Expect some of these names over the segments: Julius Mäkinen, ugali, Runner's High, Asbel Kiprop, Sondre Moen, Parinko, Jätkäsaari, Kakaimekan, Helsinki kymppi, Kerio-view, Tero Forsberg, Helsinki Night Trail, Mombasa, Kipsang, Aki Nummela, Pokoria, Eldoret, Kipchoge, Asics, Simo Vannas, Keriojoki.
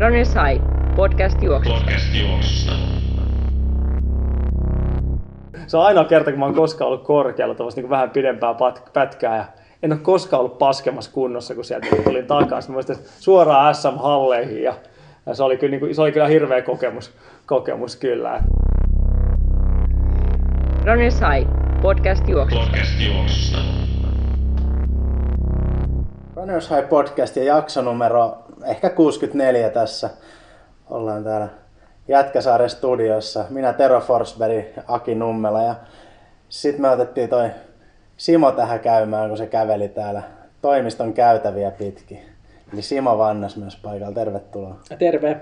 Runner's High, podcast juoksusta. Se on ainoa kerta, kun mä oon koskaan ollut korkealla, niin vähän pidempää pätkää. Ja en ole koskaan ollut paskemmassa kunnossa, kun sieltä tulin takaisin. Mä suoraan SM-halleihin ja se oli kyllä, niin kuin, se oli kyllä hirveä kokemus kyllä. Runner's High, podcast juoksusta. Runner's High podcast ja jaksonumero ehkä 64 tässä. Ollaan täällä Jätkäsaaren studiossa. Minä Tero Forsberg ja Aki Nummela. Ja sitten me otettiin toi Simo tähän käymään, kun se käveli täällä toimiston käytäviä pitkin. Eli Simo Vannas myös paikalla. Tervetuloa. Terve.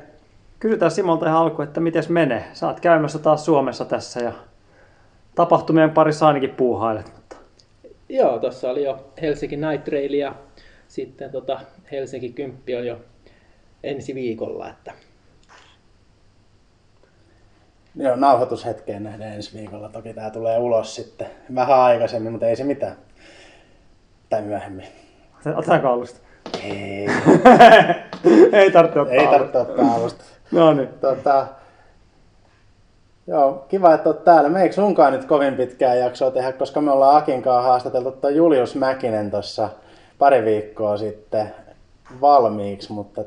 Kysytään Simolta ihan alkuun, että miten menee. Sä oot käymässä taas Suomessa tässä ja tapahtumien parissa ainakin puuhailet. Mutta... Joo, tuossa oli jo Helsinki Night Trail ja sitten Helsinki kymppi on jo ensi viikolla. Että... Joo, nauhoitushetkeen nähdään ensi viikolla. Toki tämä tulee ulos sitten vähän aikaisemmin, mutta ei se mitään. Tai myöhemmin. Otetaanko alusta? Ei. Ei tarvitse ottaa alusta. No niin. Joo, kiva, että olet täällä. Me eikö sunkaan nyt kovin pitkään jaksoa tehdä, koska me ollaan Akinkaan haastateltu tuo Julius Mäkinen tuossa pari viikkoa sitten valmiiksi, mutta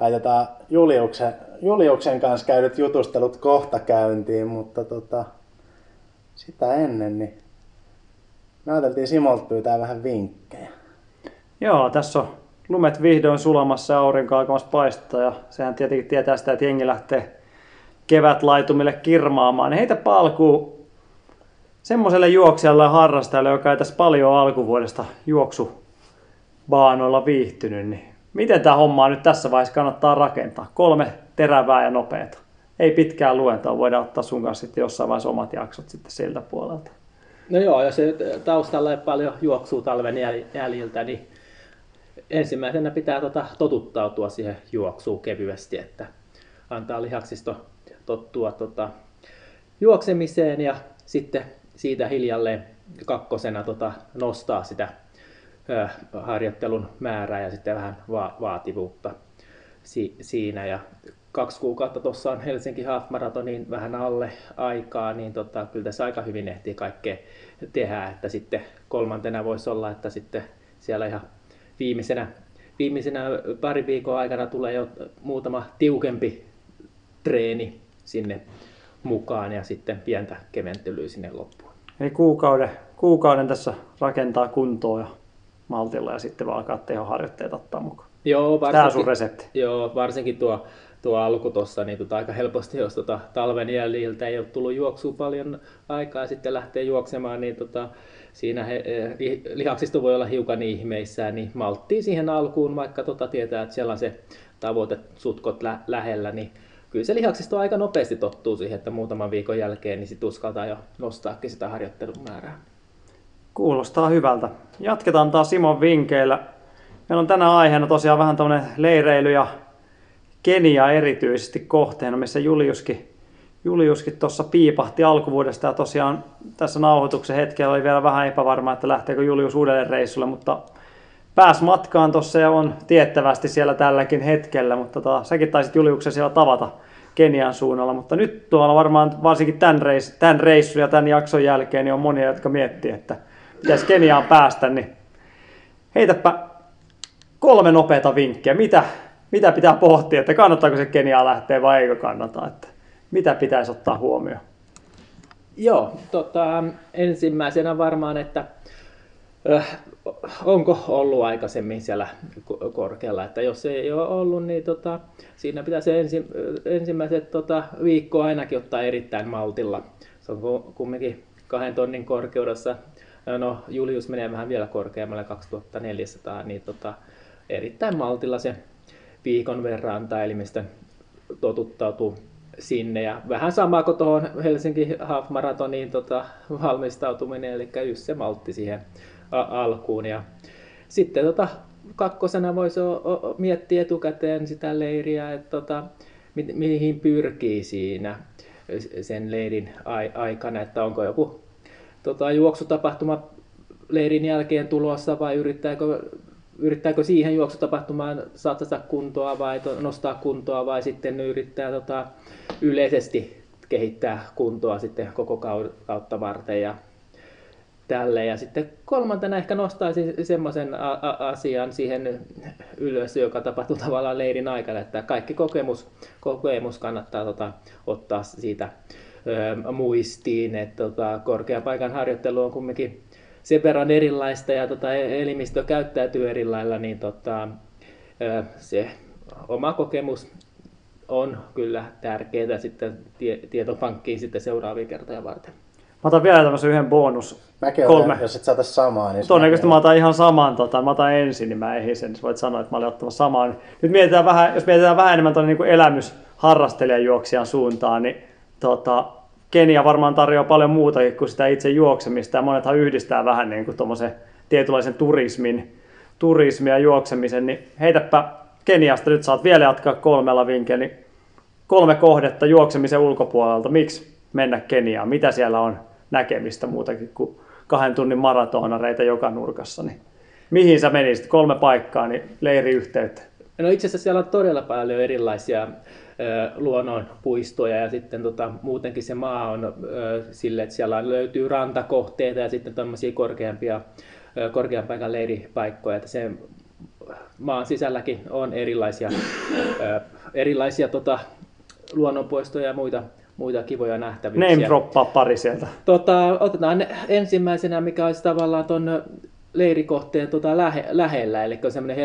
laitetaan Juliuksen kanssa käydyt jutustelut kohta käyntiin, mutta sitä ennen niin me ajateltiin Simolta pyytää vähän vinkkejä. Joo, tässä on lumet vihdoin sulamassa ja aurinko alkamassa paistaa ja sehän tietenkin tietää sitä, että jengi lähtee kevätlaitumille kirmaamaan. Heitä palkuu semmoiselle juoksijalle ja harrastajalle, joka ei tässä paljon alkuvuodesta juoksubaanoilla viihtynyt. Niin miten tämä homma nyt tässä vaiheessa kannattaa rakentaa? 3 terävää ja nopeata. Ei pitkää luentaa, voidaan ottaa sun kanssa sitten jossain vaiheessa omat jaksot sitten siltä puolelta. No joo, jos taustalla ei paljon juoksua talven jäljiltä, niin ensimmäisenä pitää totuttautua siihen juoksuun kevyesti, että antaa lihaksisto tottua juoksemiseen ja sitten siitä hiljalleen kakkosena nostaa sitä harjoittelun määrää ja sitten vähän vaativuutta siinä. Ja 2 kuukautta tuossa on Helsinki Half-maratonin vähän alle aikaa, niin kyllä tässä aika hyvin ehtii kaikkea tehdä. Että sitten 3. voisi olla, että sitten siellä ihan viimeisenä pari viikon aikana tulee jo muutama tiukempi treeni sinne mukaan ja sitten pientä keventtelyä sinne loppuun. Eli kuukauden tässä rakentaa kuntoa ja maltilla ja sitten vaan alkaa tehoharjoitteet ottaa mukaan. Joo, varsinkin, tämä on sun resepti. Joo, varsinkin tuo alku tuossa, niin aika helposti, jos talven jäljiltä ei ole tullut juoksua paljon aikaa ja sitten lähtee juoksemaan, niin siinä lihaksisto voi olla hiukan ihmeissään, niin malttii siihen alkuun, vaikka tietää, että siellä on se tavoite, sutkot lähellä, niin kyllä se lihaksisto aika nopeasti tottuu siihen, että muutaman viikon jälkeen niin sit uskaltaa jo nostaakin sitä harjoittelun määrää. Kuulostaa hyvältä. Jatketaan taas Simon vinkkeillä. Meillä on tänään aiheena tosiaan vähän tämmöinen leireily ja Kenia erityisesti kohteena, missä Juliuskin tuossa piipahti alkuvuodesta ja tosiaan tässä nauhoituksen hetkellä oli vielä vähän epävarmaa, että lähteekö Julius uudelleen reissulle, mutta pääsi matkaan tuossa ja on tiettävästi siellä tälläkin hetkellä, mutta säkin taisit Juliuksen siellä tavata Kenian suunnalla, mutta nyt tuolla varmaan varsinkin tämän reissun ja tämän jakson jälkeen niin on monia, jotka miettii, että pitäisi Keniaan päästä, niin heitäpä 3 nopeata vinkkiä, mitä pitää pohtia, että kannattaako se Keniaan lähteä vai eikö kannata, että mitä pitäisi ottaa huomioon? Joo, ensimmäisenä varmaan, että onko ollut aikaisemmin siellä korkealla, että jos ei ole ollut, niin siinä pitäisi ensimmäiset viikkoa ainakin ottaa erittäin maltilla. Se on kumminkin 2 tonnin korkeudessa, no Julius menee vähän vielä korkeammalle 2400, niin erittäin maltilla se viikon verran antaa elimistön totuttautuu sinne. Ja vähän samaa kuin tuohon Helsinki Half-maratoniin valmistautuminen, eli just se maltti siihen alkuun. Ja sitten 2. voisi miettiä etukäteen sitä leiriä, että mihin pyrkii siinä sen leirin aikana, että onko joku juoksutapahtuma leirin jälkeen tulossa vai yrittääkö yrittääkö siihen juoksutapahtumaan saattaa kuntoa vai nostaa kuntoa vai sitten ne yrittää yleisesti kehittää kuntoa sitten koko kautta varten ja tälle. Ja sitten kolmantena ehkä nostaisin semmoisen asian siihen ylös, joka tapahtuu tavallaan leirin aikana, että kaikki kokemus kannattaa ottaa siitä muistiin, että korkean paikan harjoittelu on kumminkin sen verran erilaista ja elimistö käyttäytyy eri lailla, niin se oma kokemus on kyllä tärkeää sitten tietopankkiin sitten seuraavia kertoja varten. Mä otan vielä tämmöisen yhden bonus. Mäkin olen, jos et saata samaa. Niin todennäköisesti mä otan ihan saman, mä otan ensin, niin mä ehdin sen, niin voit sanoa, että mä olin ottamassa samaan. Nyt mietitään vähän, jos mietitään vähän enemmän tuonne niin elämysharrastelijajuoksijan suuntaan, niin Kenia varmaan tarjoaa paljon muutakin kuin sitä itse juoksemista, ja monethan yhdistää vähän niin kuin tuommoisen tietynlaisen turismin ja juoksemisen, niin heitäpä Keniasta, nyt saat vielä jatkaa 3 vinkkeellä, niin 3 kohdetta juoksemisen ulkopuolelta, miksi mennä Keniaan, mitä siellä on näkemistä muutakin kuin 2 tunnin maratonareita joka nurkassa, niin mihin sä menisit, 3 paikkaa, niin leiriyhteyttä? No itse asiassa siellä on todella paljon erilaisia luonnonpuistoja ja sitten muutenkin se maa on sille, että siellä löytyy rantakohteita ja sitten tämmöisiä korkean paikan leiripaikkoja, että sen maan sisälläkin on erilaisia luonnonpuistoja ja muita kivoja nähtävyyksiä. Name droppaa pari sieltä. Otetaan ensimmäisenä, mikä olisi tavallaan tuon leirikohteen lähellä, eli on semmoinen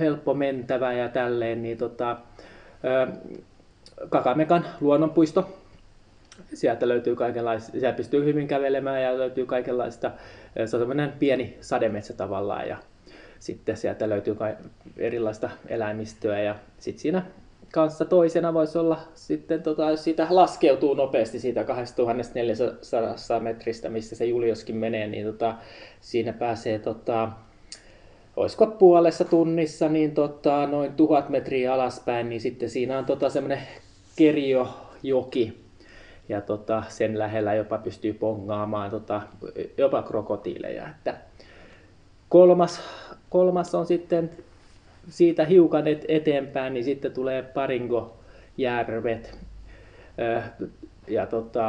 helppo mentävä ja tälleen, niin Kakaimekan luonnonpuisto. Sieltä löytyy kaikenlaista, siellä pystyy hyvin kävelemään ja löytyy kaikenlaista. Se on semmoinen pieni sademetsä tavallaan ja sitten sieltä löytyy erilaista eläimistöä ja sitten siinä kanssa toisena voisi olla sitten siitä laskeutuu nopeasti siitä 2400 metristä, missä se Juliuskin menee, niin siinä pääsee olisiko puolessa tunnissa niin noin 1000 metriä alaspäin, niin sitten siinä on semmoinen Keriojoki ja sen lähellä jopa pystyy pongaamaan jopa krokotiileja. Että kolmas on sitten siitä hiukan eteenpäin, niin sitten tulee Parinko-järvet. Ja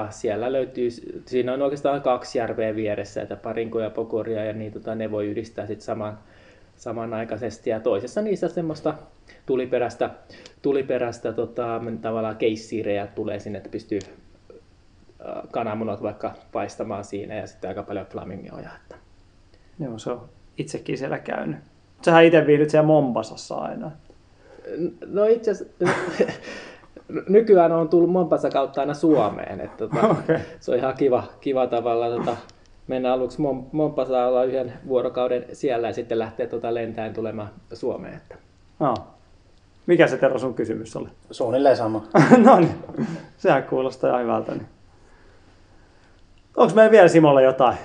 siellä löytyy, siinä on oikeastaan 2 järveä vieressä, että Parinko ja Pokoria, ja niin ne voi yhdistää sitten samanaikaisesti ja toisessa niissä semmoista tuliperäistä tavallaan keissiirejä tulee sinne, että pystyy kananmunat vaikka paistamaan siinä ja sitten aika paljon flamingoja. Joo, se on itsekin siellä käynyt. Sähän itse viihdyt siellä Mombasassa aina. No itse nykyään on tullut Mombasa kautta aina Suomeen, että okay. Se on ihan kiva tavalla mennään aluksi Mombasaan, ollaan yhden vuorokauden siellä ja sitten lähtee lentäen tulemaan Suomeen. Että. No. Mikä se Tero sun kysymys oli? Suunnilleen sama. No niin, sehän kuulostaa ihan hyvältä. Niin. Onko meillä vielä Simolla jotain?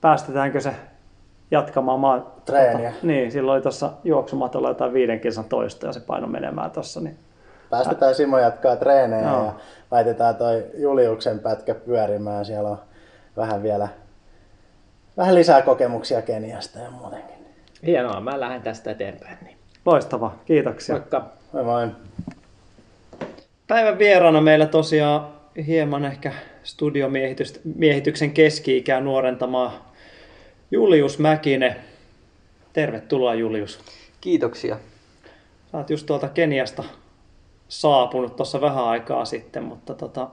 Päästetäänkö se jatkamaan treeniä? Niin, silloin oli tuossa juoksumatolla jotain 5 kilsan toista ja se paino menemään tuossa. Niin. Päästetään Simo jatkaa treenejä no. Ja laitetaan toi Juliuksen pätkä pyörimään. Siellä on vähän lisää kokemuksia Keniasta ja muutenkin. Hienoa, mä lähden tästä eteenpäin. Niin. Loistavaa, kiitoksia. Moikka. Moi moi. Päivän vieraana meillä tosiaan hieman ehkä studiomiehityksen keski-ikää nuorentamaa Julius Mäkinen. Tervetuloa Julius. Kiitoksia. Sä oot just tuolta Keniasta saapunut tuossa vähän aikaa sitten, mutta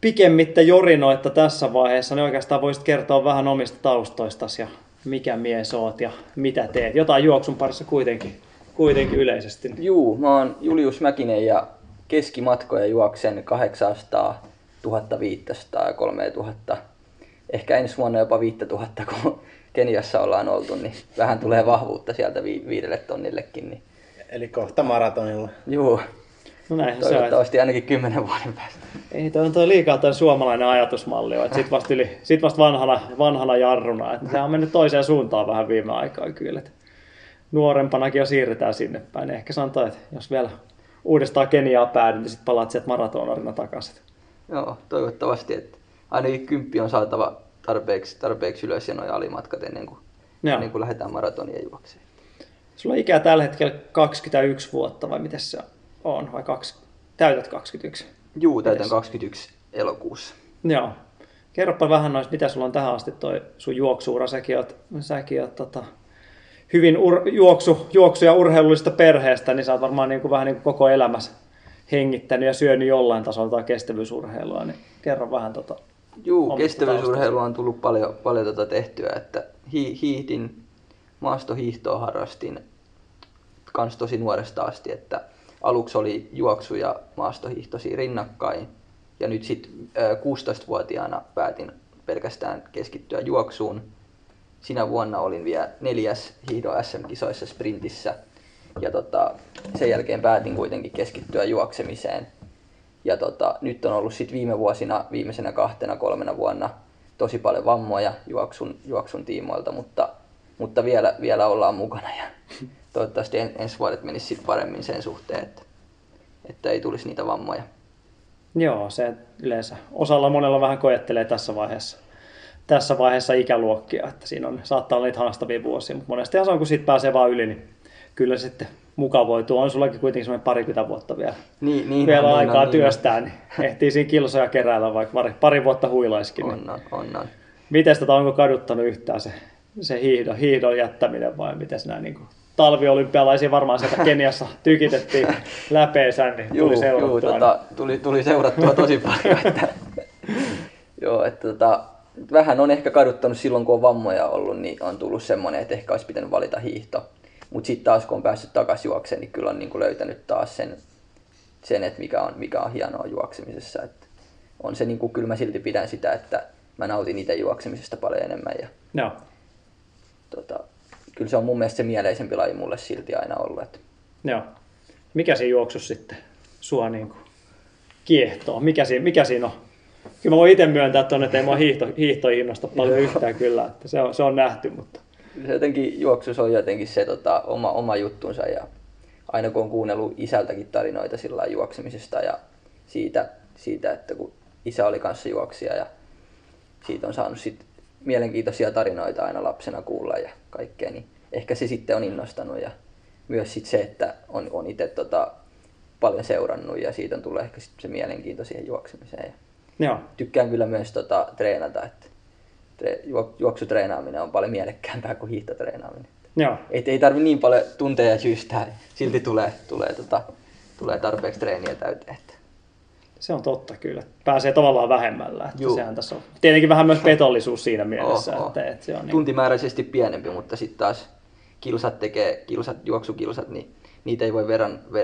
pikemmittä jorinoitta tässä vaiheessa, niin oikeastaan voisit kertoa vähän omista taustoistasi ja mikä mies oot ja mitä teet. Jotain juoksun parissa kuitenkin yleisesti. Juu, mä oon Julius Mäkinen ja keskimatkoja juoksen 800, 1500 ja 3000. Ehkä ensi vuonna jopa 5000, kun Keniassa ollaan oltu, niin vähän tulee vahvuutta sieltä 5 tonnillekin. Niin. Eli kohta maratonilla. Juu. No toivottavasti se ainakin 10 vuoden päästä. Ei, toi on liikaa toi suomalainen ajatusmalli on, että sit vasta vanhana jarruna. Että sehän on mennyt toiseen suuntaan vähän viime aikaa kyllä. Että nuorempanakin jo siirretään sinne päin. Ehkä sanotaan, että jos vielä uudestaan Keniaa päädyt, niin sit palaat sieltä maratonarina takaisin. Joo, toivottavasti. Että ainakin 10 on saatava tarpeeksi ylös ja noin alimatkat ennen kuin niin kuin lähdetään maratonia juoksemaan. Sulla on ikää tällä hetkellä 21 vuotta vai miten se on? Vai täytät 21? Juu, täytän 21 elokuussa. Joo. Kerropa vähän noista, mitä sulla on tähän asti toi sun juoksuura. Säkin oot hyvin juoksu- ja urheilullista perheestä, niin sä oot varmaan niin kuin, vähän niin kuin koko elämässä hengittänyt ja syönyt jollain tasolla kestävyysurheilua. Niin kerro vähän Juu, kestävyysurheilua on tullut paljon tehtyä, että hiihdin, maastohiihtoa harrastin kans tosi nuoresta asti, että aluksi oli juoksu ja maastohiihto rinnakkain. Ja nyt sitten 16-vuotiaana päätin pelkästään keskittyä juoksuun. Sinä vuonna olin vielä 4. hiihdon SM-kisoissa sprintissä. Ja sen jälkeen päätin kuitenkin keskittyä juoksemiseen. Ja nyt on ollut sitten viime vuosina, viimeisenä 2-3 vuonna tosi paljon vammoja juoksun tiimoilta, mutta vielä ollaan mukana. Ja toivottavasti ensi vuodet menisi sitten paremmin sen suhteen, että ei tulisi niitä vammoja. Joo, se yleensä monella vähän koettelee tässä vaiheessa ikäluokkia, että siinä saattaa olla niitä haastavia vuosia, mutta monestihan se on, kun siitä pääsee vaan yli, niin kyllä se sitten mukavoituu. On sullakin kuitenkin semmoinen 20 vuotta vielä, vielä aikaa työstää, niin ehtii siinä kilsoja keräillä, vaikka pari vuotta huilaiskin. Niin. On. Miten onko kaduttanut yhtään se hiihdon jättäminen vai miten nämä niin kuin talviolympialaisia varmaan sieltä Keniassa tykitettiin läpeensä, niin tuli seurattua. Tuli seurattua tosi paljon. Vähän on ehkä kaduttanut silloin, kun on vammoja ollut, niin on tullut semmoinen, että ehkä olisi pitänyt valita hiihto. Mutta sitten taas, kun on päässyt takaisin juokseen, niin kyllä on niinku löytänyt taas sen että mikä on hienoa juoksemisessa. Et on se, niinku, kyllä mä silti pidän sitä, että mä nautin itse juoksemisesta paljon enemmän. Ja, no. Kyllä se on mun mielestä se mieleisempi laji mulle silti aina ollut. Joo. Mikä siinä juoksussa sitten sua niinku kiehtoo? Mikä siinä on? Kyllä mä voin itse myöntää tuonne, että ei mua hiihto innosta paljon yhtään kyllä. Että se on nähty, mutta... Se jotenkin, juoksussa on jotenkin se oma juttunsa ja aina kun on kuunnellut isältäkin tarinoita sillä juoksemisesta ja siitä, että kun isä oli kanssa juoksija ja siitä on saanut sit mielenkiintoisia tarinoita aina lapsena kuulla ja kaikkea, niin ehkä se sitten on innostanut ja myös sit se, että on itse paljon seurannut ja siitä on tullut ehkä sit se mielenkiinto siihen juoksemiseen. Joo. Tykkään kyllä myös treenata, että juoksutreenaaminen on paljon mielekkäämpää kuin hiihtotreenaaminen. Joo. Ei tarvitse niin paljon tunteja syystää, niin silti tulee tarpeeksi treeniä täyteen. Se on totta kyllä. Pääsee tavallaan vähemmällä. Että sehän tässä on. Tietenkin vähän myös petollisuus siinä mielessä. Että se on niin... Tuntimääräisesti pienempi, mutta sitten taas juoksukilsat, niin niitä ei voi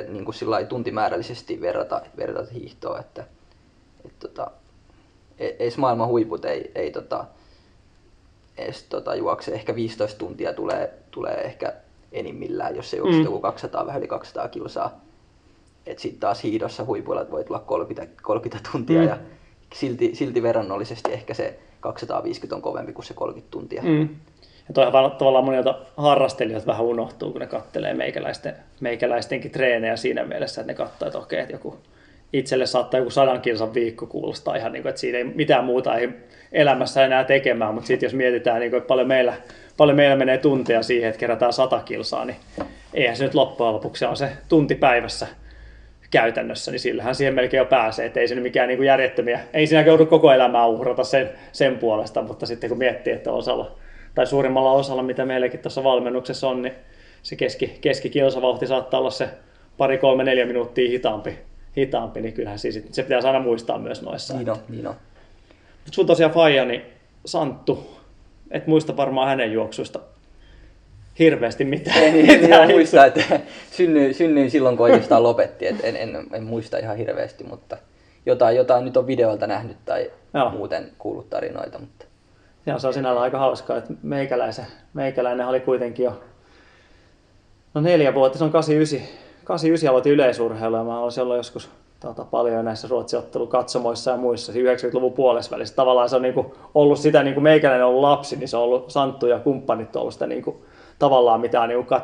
niin kuin tuntimäärällisesti verrata hiihtoon. Edes maailman huiput ei juokse. Ehkä 15 tuntia tulee ehkä enimmillään, jos se juokset joku 200, vähän yli 200 kilsaa. Et sitten taas hiidossa huipuilla voi tulla 30 tuntia ja silti verrannollisesti ehkä se 250 on kovempi kuin se 30 tuntia. Mm. Ja toihan tavallaan monilta harrastelijat vähän unohtuu, kun ne kattelee meikäläistenkin treenejä siinä mielessä, että ne katsoo, että okei, että joku itselle saattaa joku 100 kilsan viikko kuulostaa ihan niin kuin, että siinä ei mitään muuta ei elämässä enää tekemään, mutta sitten jos mietitään, niin kuin, että paljon meillä menee tunteja siihen, että kerätään 100 kilsaa, niin eihän se nyt loppujen lopuksi on se tunti päivässä käytännössä, niin sillähän siihen melkein jo pääsee, että ei siinä mikään niin kuin järjettömiä, ei siinä joudu koko elämää uhrata sen puolesta, mutta sitten kun miettii, että suurimmalla osalla, mitä meilläkin tuossa valmennuksessa on, niin se keskikilsavauhti saattaa olla se 2-3-4 minuuttia hitaampi, niin kyllähän siis, se pitää aina muistaa myös noissa. Niin on. Mutta sun tosiaan faijani Santtu, et muista varmaan hänen juoksuista hirveästi mitään. En muista, että synnyin silloin, kun oikeastaan lopetti, että en muista ihan hirveästi, mutta jotain nyt on videolta nähnyt tai muuten kuullut tarinoita. Mutta... Ja se on sinällään aika hauskaa, että meikäläinen oli kuitenkin jo 4 vuotta, se on 89 aloitin yleisurheilua ja mä olin silloin joskus paljon näissä ruotsiottelukatsomoissa ja muissa 90-luvun puolesvälissä. Tavallaan se on niinku ollut sitä, niin kuin meikäläinen on ollut lapsi, niin se on ollut Santtu ja kumppanit on ollut sitä niinku, tavallaan mitä on niinku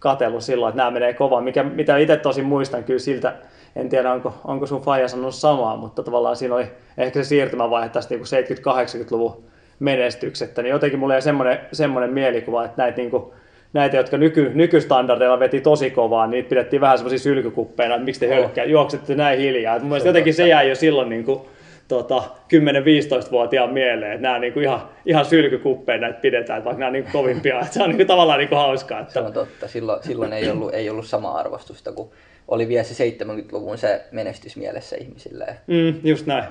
katsellut silloin, että nämä menee kovaa. Mitä itse tosin muistan kyllä siltä, en tiedä onko sun faija sanonut samaa, mutta tavallaan siinä oli ehkä se siirtymävaihe tästä niinku 70-80-luvun menestyksettä, niin jotenkin mulla ei semmoinen mielikuva, että näitä, jotka nykystandardeilla veti tosi kovaa, niin niitä pidettiin vähän semmoisia sylkykuppeina, että miksi te juoksette näin hiljaa. Et mun mielestä jotenkin se jäi jo silloin 10-15-vuotiaan mieleen, että nämä on ihan sylkykuppeina, että pidetään, että vaikka nämä on kovimpia. Et se on tavallaan hauskaa. Että... Se on totta. Silloin ei ollut samaa arvostusta, kun oli vielä se 70-luvun se menestys mielessä ihmisille. Just näin.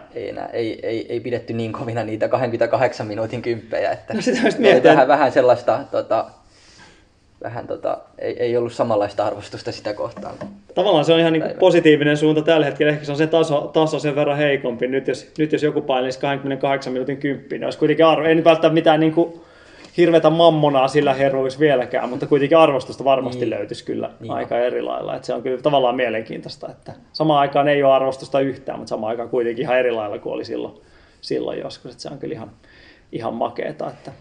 Ei pidetty niin kovina niitä 28 minuutin kymppejä. Että no sitä just miettää. Vähän sellaista... ei ollut samanlaista arvostusta sitä kohtaan. Tavallaan se on ihan positiivinen suunta tällä hetkellä. Ehkä se on se taso sen verran heikompi. Nyt jos joku painisi 28 minuutin kymppiin, niin olisi kuitenkin ei nyt välttämättä mitään hirveätä mammonaa sillä herruisi vieläkään, mutta kuitenkin arvostusta varmasti löytyisi kyllä aika eri lailla. Et se on kyllä tavallaan mielenkiintoista, että samaan aikaan ei ole arvostusta yhtään, mutta samaan aikaan kuitenkin ihan eri lailla kuin oli silloin joskus. Et se on kyllä ihan makeeta. Että...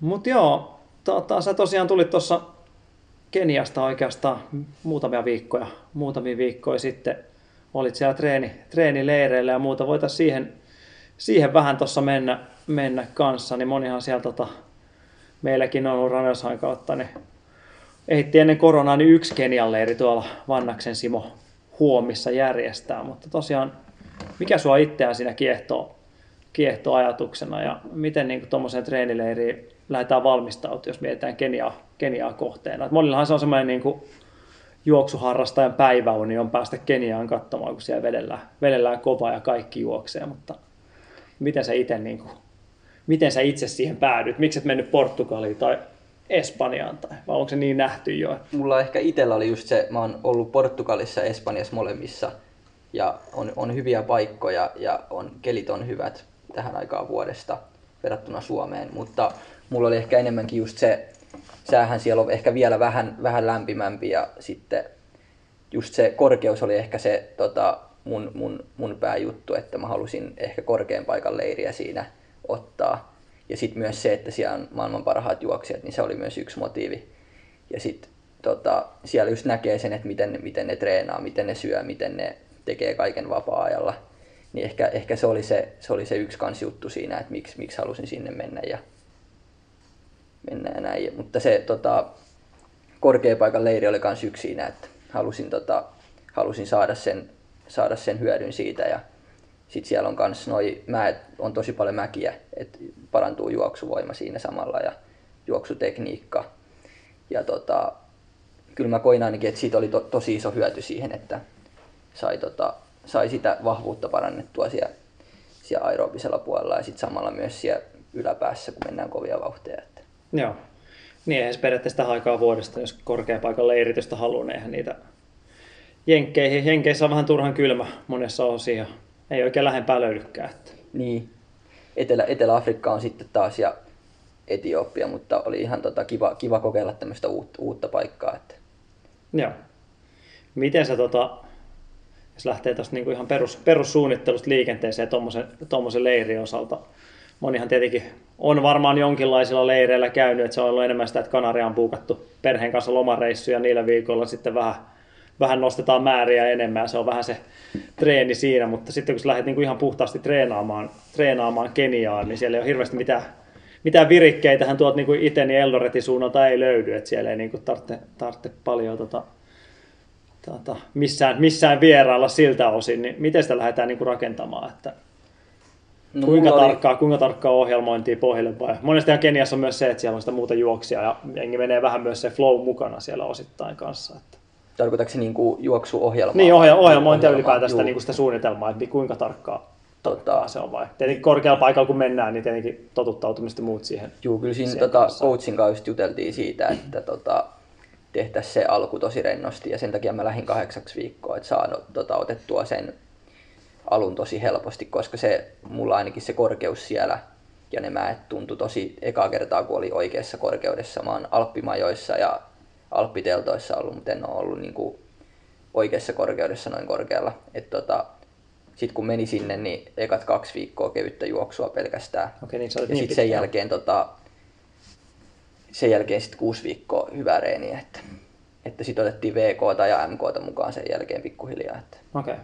Mutta joo, sä tosiaan tulit tuossa Keniasta oikeastaan muutamia viikkoja sitten. Olit siellä treenileireillä ja muuta. Voitaisiin siihen vähän tuossa mennä kanssa. Niin monihan siellä meilläkin on ollut Runner's Highin kautta. Niin ehti ennen koronaa niin yksi Kenian leiri tuolla Vannaksen Simo Huomissa järjestää. Mutta tosiaan, mikä sua itseään siinä kiehtoo ajatuksena ja miten tuommoiseen treenileiriin lähdetään valmistautumaan, jos mietitään Keniaa kohteena. Et monillahan se on semmoinen juoksuharrastajan päiväuni on päästä Keniaan katsomaan, kun siellä vedellään kovaa ja kaikki juoksee, mutta miten sä itse siihen päädyt? Miksi et mennyt Portugaliin tai Espanjaan, vai onko se niin nähty jo? Mulla ehkä itsellä oli just se, mä oon ollut Portugalissa ja Espanjassa molemmissa ja on hyviä paikkoja ja kelit on hyvät tähän aikaan vuodesta verrattuna Suomeen, mutta mulla oli ehkä enemmänkin just se, säähän siellä on ehkä vielä vähän lämpimämpi ja sitten just se korkeus oli ehkä se mun pääjuttu, että mä halusin ehkä korkean paikan leiriä siinä ottaa. Ja sitten myös se, että siellä on maailman parhaat juoksijat, niin se oli myös yksi motiivi. Ja sitten siellä just näkee sen, että miten ne treenaa, miten ne syö, miten ne tekee kaiken vapaa-ajalla. Niin ehkä se oli se yksi kans juttu siinä, että miksi halusin sinne mennä ja näin. Mutta se korkea paikan leiri oli kans yksi siinä, että halusin saada sen hyödyn siitä. Ja sit siellä on kans noi mäet, on tosi paljon mäkiä, että parantuu juoksuvoima siinä samalla ja juoksutekniikka. Ja kyllä mä koin ainakin, että siitä oli tosi iso hyöty siihen, että sai sitä vahvuutta parannettua siellä aerobisella puolella ja sitten samalla myös siellä yläpäässä, kun mennään kovia vauhteja. Että. Joo. Niin eihän se periaatteessa tähän aikaan vuodesta, jos korkean paikan leiritystä haluaa, eihän niitä Jenkeissä on vähän turhan kylmä monessa osin ja ei oikein lähempää löydykään. Että. Niin. Etelä-Afrikka on sitten taas ja Etiopia, mutta oli ihan kiva kokeilla tämmöistä uutta paikkaa. Että. Joo. Miten sä jos lähtee tuosta ihan perussuunnittelusta liikenteeseen tuommoisen leirin osalta. Monihan tietenkin on varmaan jonkinlaisilla leireillä käynyt, että se on ollut enemmän sitä, että Kanariaan on buukattu perheen kanssa lomareissuja, niillä viikolla sitten vähän nostetaan määriä enemmän ja se on vähän se treeni siinä, mutta sitten kun sä lähdet ihan puhtaasti treenaamaan Keniaan, niin siellä ei ole hirveästi mitään virikkeitähän tuolta itse niin Eldoretin suunnalta ei löydy, että siellä ei tarvitse paljon missään vierailla siltä osin, niin miten sitä lähdetään rakentamaan? Että no, kuinka tarkkaa ohjelmointia pohjalle vai? Monestihan Keniassa on myös se, että siellä on sitä muuta juoksia ja jengi menee vähän myös se flow mukana siellä osittain kanssa. Että. Tarkoitatko se juoksuohjelmaa? Niin, ohjelmointia ylipäätään sitä suunnitelmaa, että kuinka tarkkaa se on vai? Tietenkin korkealla paikalla kun mennään, niin tietenkin totuttautumista muut siihen. Joo, kyllä siinä coachin kanssa juteltiin siitä, että tehtäisiin se alku tosi rennosti ja sen takia mä lähdin 8 viikkoa, että saan otettua sen alun tosi helposti, koska mulla ainakin se korkeus siellä ja ne mäet tuntui tosi ekaa kertaa, kun oli oikeassa korkeudessa. Mä oon alppimajoissa ja alppiteltoissa ollut, mutta en ole ollut oikeassa korkeudessa noin korkealla. Sitten kun meni sinne, niin ekat 2 viikkoa kevyttä juoksua pelkästään. Okei, niin ja sitten sen jälkeen sitten 6 viikkoa hyvää reeniä, että sitten otettiin VK tai MK mukaan sen jälkeen pikkuhiljaa. Okei.